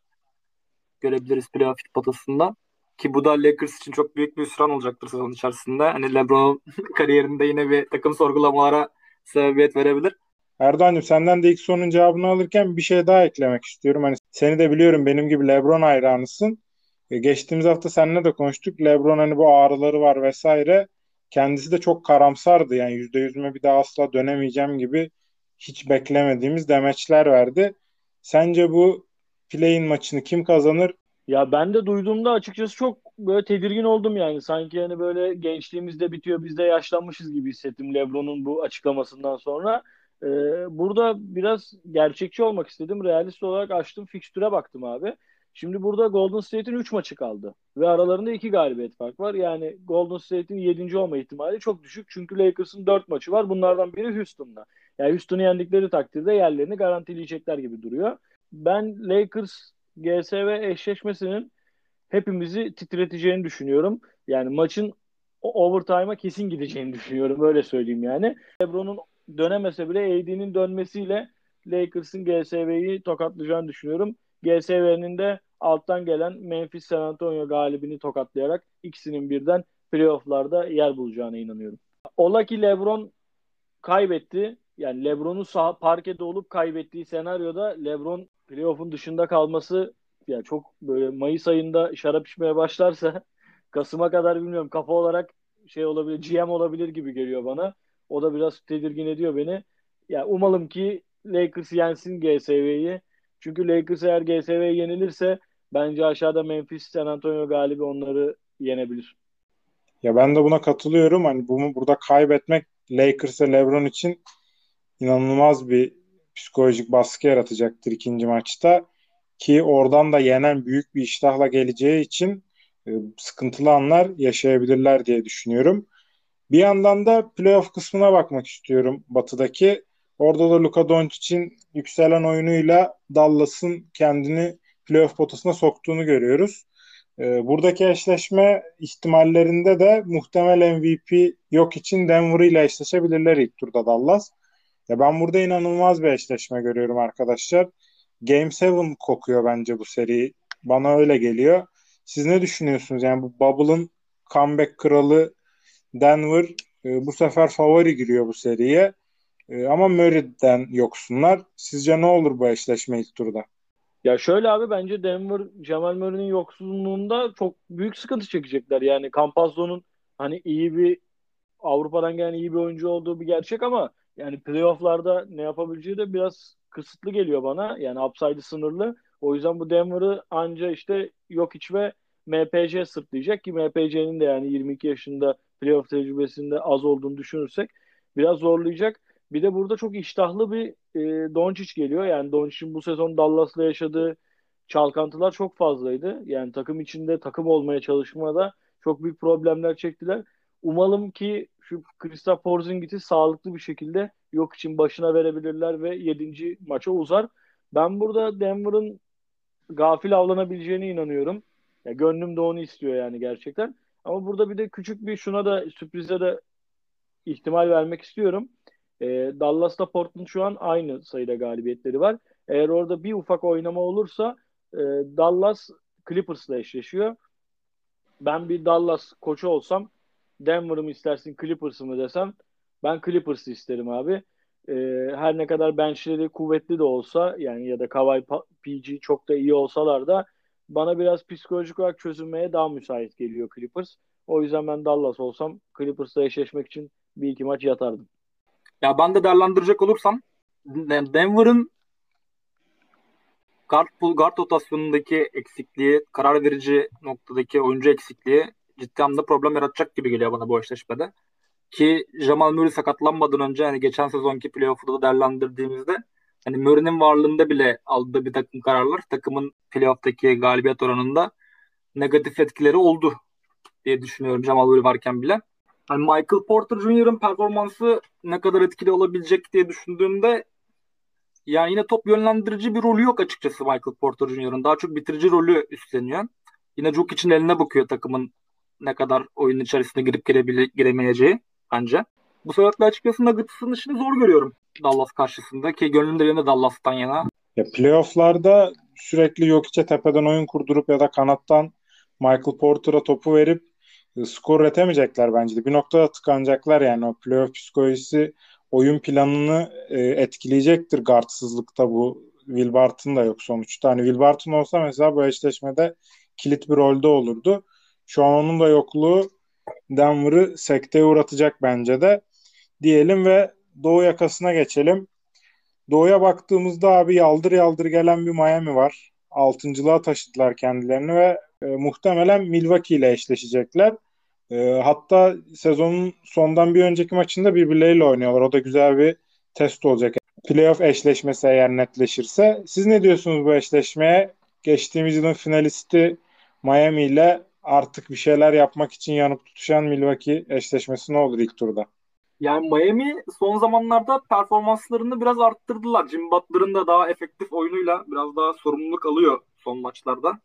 görebiliriz playoff potasında. Ki bu da Lakers için çok büyük bir hüsran olacaktır sezon içerisinde. Hani LeBron'un kariyerinde yine bir takım sorgulamalara sebebiyet verebilir. Erdoğan'cığım, senden de ilk sorunun cevabını alırken bir şey daha eklemek istiyorum. Hani seni de biliyorum, benim gibi LeBron hayranısın. Geçtiğimiz hafta seninle de konuştuk. LeBron hani bu ağrıları var vesaire. Kendisi de çok karamsardı. Yani %100'üme bir daha asla dönemeyeceğim gibi hiç beklemediğimiz demeçler verdi. Sence bu play-in maçını kim kazanır? Ya ben de duyduğumda açıkçası çok böyle tedirgin oldum yani. Sanki yani böyle gençliğimizde bitiyor, biz de yaşlanmışız gibi hissettim LeBron'un bu açıklamasından sonra. Burada biraz gerçekçi olmak istedim. Realist olarak açtım, fikstüre baktım abi. Şimdi burada Golden State'in 3 maçı kaldı. Ve aralarında 2 galibiyet fark var. Yani Golden State'in 7. olma ihtimali çok düşük. Çünkü Lakers'ın 4 maçı var. Bunlardan biri Houston'la. Yani Houston'u yendikleri takdirde yerlerini garantileyecekler gibi duruyor. Ben Lakers GSV eşleşmesinin hepimizi titreteceğini düşünüyorum. Yani maçın overtime'a kesin gideceğini düşünüyorum. Öyle söyleyeyim yani. LeBron'un dönemese bile AD'nin dönmesiyle Lakers'ın GSV'yi tokatlayacağını düşünüyorum. GSV'nin de alttan gelen Memphis San Antonio galibini tokatlayarak ikisinin birden playoff'larda yer bulacağına inanıyorum. Ola ki LeBron kaybetti. Yani LeBron'un parkede olup kaybettiği senaryoda LeBron playoff'un dışında kalması, yani çok böyle Mayıs ayında şarap içmeye başlarsa Kasım'a kadar bilmiyorum, kafa olarak şey olabilir, GM olabilir gibi geliyor bana. O da biraz tedirgin ediyor beni. Yani umalım ki Lakers yensin GSV'yi. Çünkü Lakers eğer GSV'ye yenilirse bence aşağıda Memphis, San Antonio galibi onları yenebilir. Ya ben de buna katılıyorum. Hani bunu burada kaybetmek Lakers'e LeBron için inanılmaz bir psikolojik baskı yaratacaktır ikinci maçta. Ki oradan da yenen büyük bir iştahla geleceği için sıkıntılı anlar yaşayabilirler diye düşünüyorum. Bir yandan da playoff kısmına bakmak istiyorum Batı'daki. Orada da Luka Doncic'in yükselen oyunuyla Dallas'ın kendini playoff potasına soktuğunu görüyoruz. Buradaki eşleşme ihtimallerinde de muhtemel MVP yok için Denver ile eşleşebilirler ilk turda Dallas. Ya ben burada inanılmaz bir eşleşme görüyorum arkadaşlar. Game 7 kokuyor bence bu seri. Bana öyle geliyor. Siz ne düşünüyorsunuz? Yani bu Bubble'ın comeback kralı Denver bu sefer favori giriyor bu seriye. Ama Murray'den yoksunlar. Sizce ne olur bu eşleşme ilk turda? Ya şöyle abi, bence Denver Jamal Murray'nin yoksunluğunda çok büyük sıkıntı çekecekler. Yani Campazzo'nun hani iyi bir Avrupa'dan gelen iyi bir oyuncu olduğu bir gerçek ama yani playoff'larda ne yapabileceği de biraz kısıtlı geliyor bana. Yani upside'ı sınırlı. O yüzden bu Denver'ı anca işte Jokic ve MPJ sırtlayacak ki MPJ'nin de yani 22 yaşında playoff tecrübesinde az olduğunu düşünürsek biraz zorlayacak. Bir de burada çok iştahlı bir Doncic geliyor. Yani Doncic'in bu sezon Dallas'la yaşadığı çalkantılar çok fazlaydı. Yani takım içinde takım olmaya çalışmada çok büyük problemler çektiler. Umalım ki şu Kristaps Porzingis'i sağlıklı bir şekilde yok için başına verebilirler ve 7. maça uzar. Ben burada Denver'ın gafil avlanabileceğine inanıyorum. Ya gönlüm de onu istiyor yani gerçekten. Ama burada bir de küçük bir şuna da, sürprize de ihtimal vermek istiyorum. Dallas'la Portland şu an aynı sayıda galibiyetleri var. Eğer orada bir ufak oynama olursa Dallas Clippers'la eşleşiyor. Ben bir Dallas koçu olsam Denver'ı mı istersin Clippers'ı mı desem ben Clippers'ı isterim abi. Her ne kadar benchleri kuvvetli de olsa yani ya da Kawhi PG çok da iyi olsalar da bana biraz psikolojik olarak çözülmeye daha müsait geliyor Clippers. O yüzden ben Dallas olsam Clippers'la eşleşmek için bir iki maç yatardım. Ya ben de değerlendirecek olursam Denver'ın guard rotasyonundaki eksikliği, karar verici noktadaki oyuncu eksikliği ciddi anlamda problem yaratacak gibi geliyor bana bu eşleşmede. Ki Jamal Murray sakatlanmadan önce hani geçen sezonki playoff'da da değerlendirdiğimizde hani Murray'nin varlığında bile aldığı bir takım kararlar takımın playoff'taki galibiyet oranında negatif etkileri oldu diye düşünüyorum Jamal Murray varken bile. Yani Michael Porter Jr'ın performansı ne kadar etkili olabilecek diye düşündüğümde yani yine top yönlendirici bir rolü yok açıkçası Michael Porter Jr'ın. Daha çok bitirici rolü üstleniyor. Yine Jokic için eline bakıyor takımın ne kadar oyunun içerisine girip giremeyeceği bence. Bu sebeple açıkçası Nuggets'ın işini zor görüyorum Dallas karşısında ki gönlüm de yine Dallas'tan yana. Ya playoff'larda sürekli Jokic'e tepeden oyun kurdurup ya da kanattan Michael Porter'a topu verip skor üretemeyecekler bence de. Bir noktada tıkanacaklar yani. O playoff psikolojisi oyun planını etkileyecektir guardsızlıkta bu. Will Barton da yok sonuçta. Hani Will Barton olsa mesela bu eşleşmede kilit bir rolde olurdu. Şu an onun da yokluğu Denver'ı sekteye uğratacak bence de. Diyelim ve Doğu yakasına geçelim. Doğu'ya baktığımızda abi yaldır yaldır gelen bir Miami var. Altıncılığa taşıdılar kendilerini ve muhtemelen Milwaukee ile eşleşecekler. Hatta sezonun sondan bir önceki maçında birbirleriyle oynuyorlar. O da güzel bir test olacak. Playoff eşleşmesi eğer netleşirse. Siz ne diyorsunuz bu eşleşmeye? Geçtiğimiz yılın finalisti Miami ile artık bir şeyler yapmak için yanıp tutuşan Milwaukee eşleşmesi ne olur ilk turda? Yani Miami son zamanlarda performanslarını biraz arttırdılar. Jimmy Butler'ın da daha efektif oyunuyla biraz daha sorumluluk alıyor son maçlarda.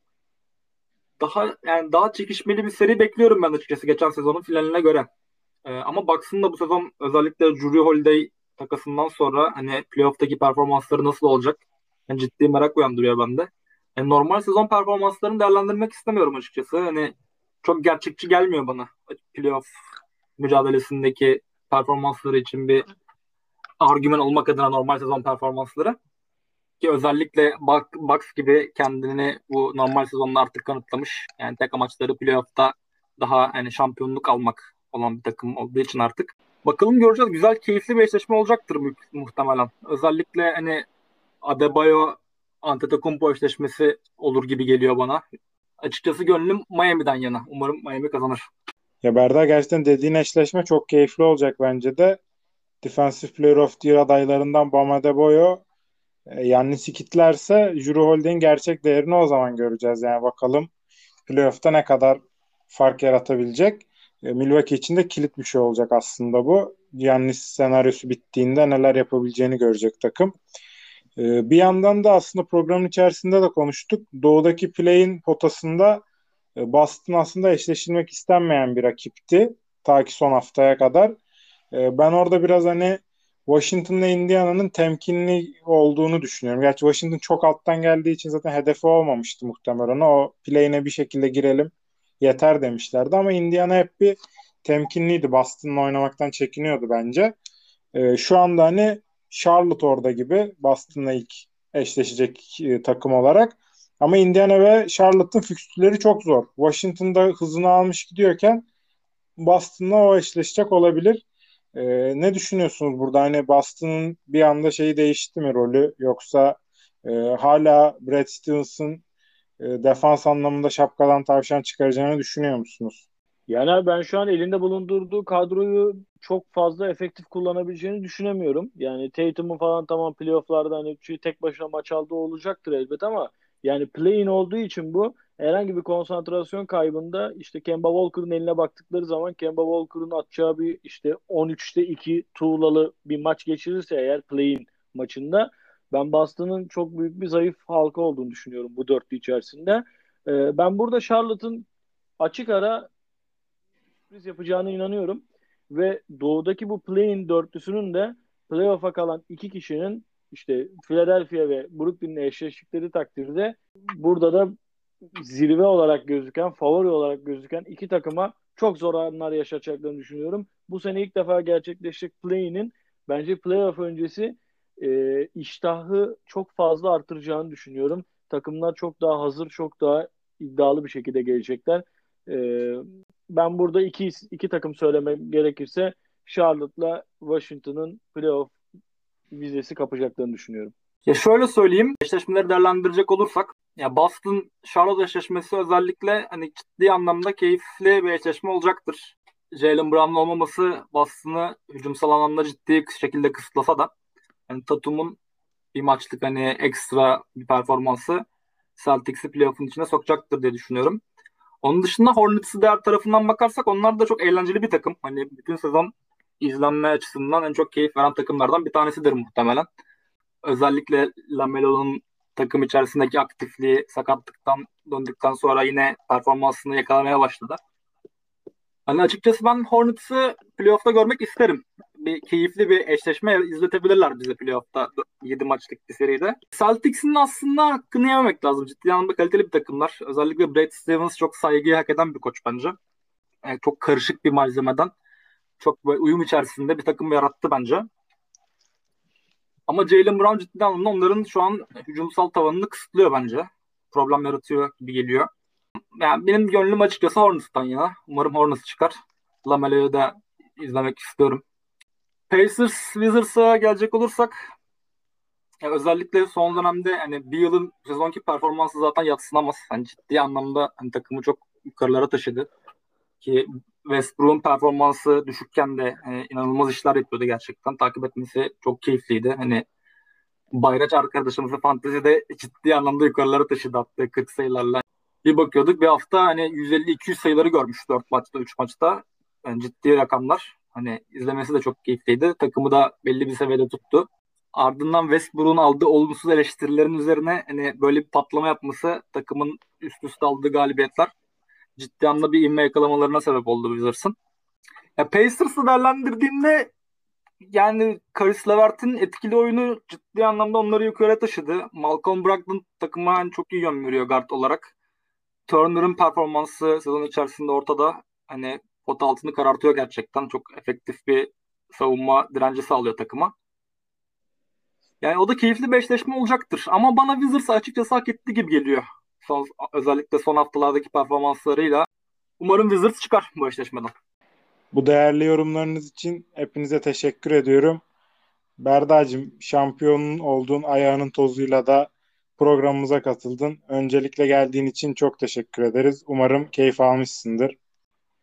Daha çekişmeli bir seri bekliyorum ben açıkçası geçen sezonun finaline göre. Ama Bucks'ın da bu sezon özellikle Jrue Holiday takasından sonra hani playoff'taki performansları nasıl olacak? Yani ciddi merak uyandırıyor bende. Yani normal sezon performanslarını değerlendirmek istemiyorum açıkçası. Hani çok gerçekçi gelmiyor bana playoff mücadelesindeki performansları için bir argüman olmak adına normal sezon performansları. Ki özellikle Bucks gibi kendini bu normal sezonla artık kanıtlamış. Yani tek amaçları playoff'ta daha yani şampiyonluk almak olan bir takım olduğu için artık. Bakalım göreceğiz. Güzel, keyifli bir eşleşme olacaktır muhtemelen. Özellikle hani Adebayo Antetokounmpo eşleşmesi olur gibi geliyor bana. Açıkçası gönlüm Miami'den yana. Umarım Miami kazanır. Ya Berda, gerçekten dediğin eşleşme çok keyifli olacak bence de. Defensive Player of the Year adaylarından Bam Adebayo Yannis'i kitlerse Jrue Holiday'in gerçek değerini o zaman göreceğiz. Yani bakalım playoff'ta ne kadar fark yaratabilecek. Milwaukee için de kilit bir şey olacak aslında bu. Yannis senaryosu bittiğinde neler yapabileceğini görecek takım. Bir yandan da aslında programın içerisinde de konuştuk. Doğu'daki play-in potasında Boston aslında eşleşilmek istenmeyen bir rakipti. Ta ki son haftaya kadar. Ben orada biraz hani Washington'la Indiana'nın temkinli olduğunu düşünüyorum. Gerçi Washington çok alttan geldiği için zaten hedefi olmamıştı muhtemelen. O play'ine bir şekilde girelim yeter demişlerdi ama Indiana hep bir temkinliydi. Boston'la oynamaktan çekiniyordu bence. Şu anda hani Charlotte orada gibi Boston'la ilk eşleşecek takım olarak. Ama Indiana ve Charlotte'ın fikstürleri çok zor. Washington'da hızını almış gidiyorken Boston'la o eşleşecek olabilir. Ne düşünüyorsunuz burada? Hani Boston'ın bir anda şeyi değişti mi rolü? Yoksa hala Brad Stevens'ın defans anlamında şapkadan tavşan çıkaracağını düşünüyor musunuz? Yani ben şu an elinde bulundurduğu kadroyu çok fazla efektif kullanabileceğini düşünemiyorum. Yani Tatum'un falan tamam playoff'larda hani tek başına maç aldığı olacaktır elbet ama yani play-in olduğu için bu herhangi bir konsantrasyon kaybında işte Kemba Walker'ın eline baktıkları zaman Kemba Walker'ın atacağı bir işte 13'te 2 tuğlalı bir maç geçirirse eğer play-in maçında ben Boston'ın çok büyük bir zayıf halka olduğunu düşünüyorum bu dörtlü içerisinde. Ben burada Charlotte'ın açık ara sürpriz yapacağına inanıyorum ve doğudaki bu play-in dörtlüsünün de playoff'a kalan iki kişinin işte Philadelphia ve Brooklyn'le eşleştikleri takdirde burada da zirve olarak gözüken, favori olarak gözüken iki takıma çok zor anlar yaşatacaklarını düşünüyorum. Bu sene ilk defa gerçekleşecek play-in'in bence playoff öncesi iştahı çok fazla artıracağını düşünüyorum. Takımlar çok daha hazır, çok daha iddialı bir şekilde gelecekler. Ben burada iki takım söylemem gerekirse Charlotte'la Washington'ın playoff vizesi kapacaklarını düşünüyorum. Ya şöyle söyleyeyim, eşleşmeleri değerlendirecek olursak ya Boston Charlotte eşleşmesi özellikle hani ciddi anlamda keyifli bir eşleşme olacaktır. Jaylen Brown'ın olmaması Boston'ı hücumsal anlamda ciddi şekilde kısıtlasa da yani Tatum'un bir maçlık hani ekstra bir performansı Celtics'i playoff'un içine sokacaktır diye düşünüyorum. Onun dışında Hornets'ı diğer tarafından bakarsak onlar da çok eğlenceli bir takım. Hani bütün sezon izlenme açısından en çok keyif veren takımlardan bir tanesidir muhtemelen. Özellikle Lamelo'nun takım içerisindeki aktifliği sakatlıktan döndükten sonra yine performansını yakalamaya başladı. Hani açıkçası ben Hornets'ı playoff'ta görmek isterim. Bir keyifli bir eşleşme izletebilirler bize playoff'ta 7 maçlık bir seride. Celtics'in aslında hakkını yememek lazım. Ciddi anlamda kaliteli bir takımlar. Özellikle Brad Stevens çok saygıyı hak eden bir koç bence. Yani çok karışık bir malzemeden çok böyle uyum içerisinde bir takım yarattı bence. Ama Jaylen Brown ciddi anlamda onların şu an hücumsal tavanını kısıtlıyor bence. Problem yaratıyor gibi geliyor. Yani benim gönlüm açıkçası Hornets'tan yana. Umarım Hornets çıkar. Lamelo'yu da izlemek istiyorum. Pacers Wizards'a gelecek olursak özellikle son dönemde yani bir yılın sezonki performansı zaten yadsınamaz. Yani ciddi anlamda hani takımı çok yukarılara taşıdı. Ki Westbrook'un performansı düşükken de inanılmaz işler yapıyordu gerçekten. Takip etmesi çok keyifliydi. Hani Bayraç arkadaşımızı Fantezi'de ciddi anlamda yukarılara taşıdı attığı 40 sayılarla. Bir bakıyorduk bir hafta hani 150-200 sayıları görmüş 4 maçta 3 maçta. Yani ciddi rakamlar. Hani izlemesi de çok keyifliydi. Takımı da belli bir seviyede tuttu. Ardından Westbrook'un aldığı olumsuz eleştirilerin üzerine hani böyle bir patlama yapması takımın üst üste aldığı galibiyetler ciddi anlamda bir inme yakalamalarına sebep oldu Wizards'ın. Ya Pacers'ı değerlendirdiğimde yani Caris LeVert'in etkili oyunu ciddi anlamda onları yukarı taşıdı. Malcolm Brogdon takıma yani çok iyi yön veriyor guard olarak. Turner'ın performansı sezon içerisinde ortada. Hani pot altını karartıyor gerçekten. Çok efektif bir savunma direnci sağlıyor takıma. Yani o da keyifli bir eşleşme olacaktır. Ama bana Wizards açıkçası hak etti gibi geliyor. Özellikle son haftalardaki performanslarıyla. Umarım Wizards çıkar bu eşleşmeden. Bu değerli yorumlarınız için hepinize teşekkür ediyorum. Berdacığım, şampiyonun olduğun ayağının tozuyla da programımıza katıldın. Öncelikle geldiğin için çok teşekkür ederiz. Umarım keyif almışsındır.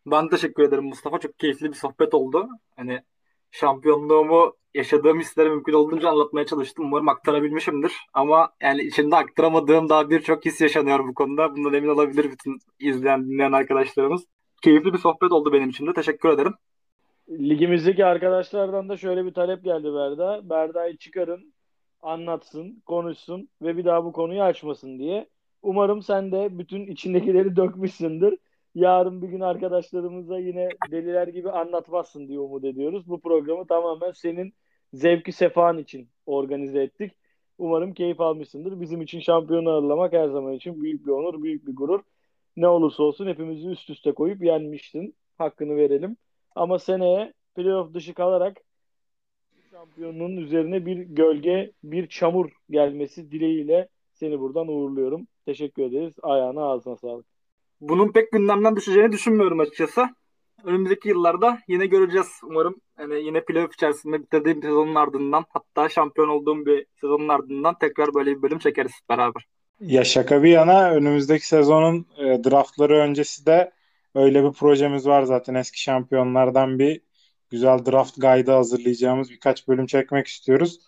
Ben teşekkür ederim Mustafa. Çok keyifli bir sohbet oldu. Hani şampiyonluğumu, yaşadığım hisleri mümkün olduğunca anlatmaya çalıştım. Umarım aktarabilmişimdir. Ama yani içinde aktaramadığım daha birçok his yaşanıyor bu konuda. Bundan emin olabilir bütün izleyen, dinleyen arkadaşlarımız. Keyifli bir sohbet oldu benim için de. Teşekkür ederim. Ligimizdeki arkadaşlardan da şöyle bir talep geldi Berda. Berda'yı çıkarın, anlatsın, konuşsun ve bir daha bu konuyu açmasın diye. Umarım sen de bütün içindekileri dökmüşsündür. Yarın bir gün arkadaşlarımıza yine deliler gibi anlatmazsın diye umut ediyoruz. Bu programı tamamen senin zevki sefan için organize ettik. Umarım keyif almışsındır. Bizim için şampiyonu ağırlamak her zaman için büyük bir onur, büyük bir gurur. Ne olursa olsun hepimizi üst üste koyup yenmiştin. Hakkını verelim. Ama seneye playoff dışı kalarak şampiyonluğun üzerine bir gölge, bir çamur gelmesi dileğiyle seni buradan uğurluyorum. Teşekkür ederiz. Ayağına ağzına sağlık. Bunun pek gündemden düşeceğini düşünmüyorum açıkçası. Önümüzdeki yıllarda yine göreceğiz umarım. Yani yine playoff içerisinde bitirdiğim sezonun ardından hatta şampiyon olduğum bir sezonun ardından tekrar böyle bir bölüm çekeriz beraber. Ya şaka bir yana önümüzdeki sezonun draftları öncesi de öyle bir projemiz var zaten. Eski şampiyonlardan bir güzel draft guide'ı hazırlayacağımız birkaç bölüm çekmek istiyoruz.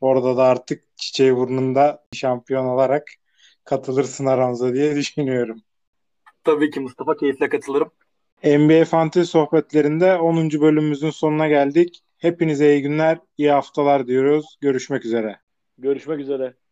Orada da artık çiçeği burnunda şampiyon olarak katılırsın aramıza diye düşünüyorum. Tabii ki Mustafa, keyifle katılırım. NBA Fantezi sohbetlerinde 10. bölümümüzün sonuna geldik. Hepinize iyi günler, iyi haftalar diyoruz. Görüşmek üzere. Görüşmek üzere.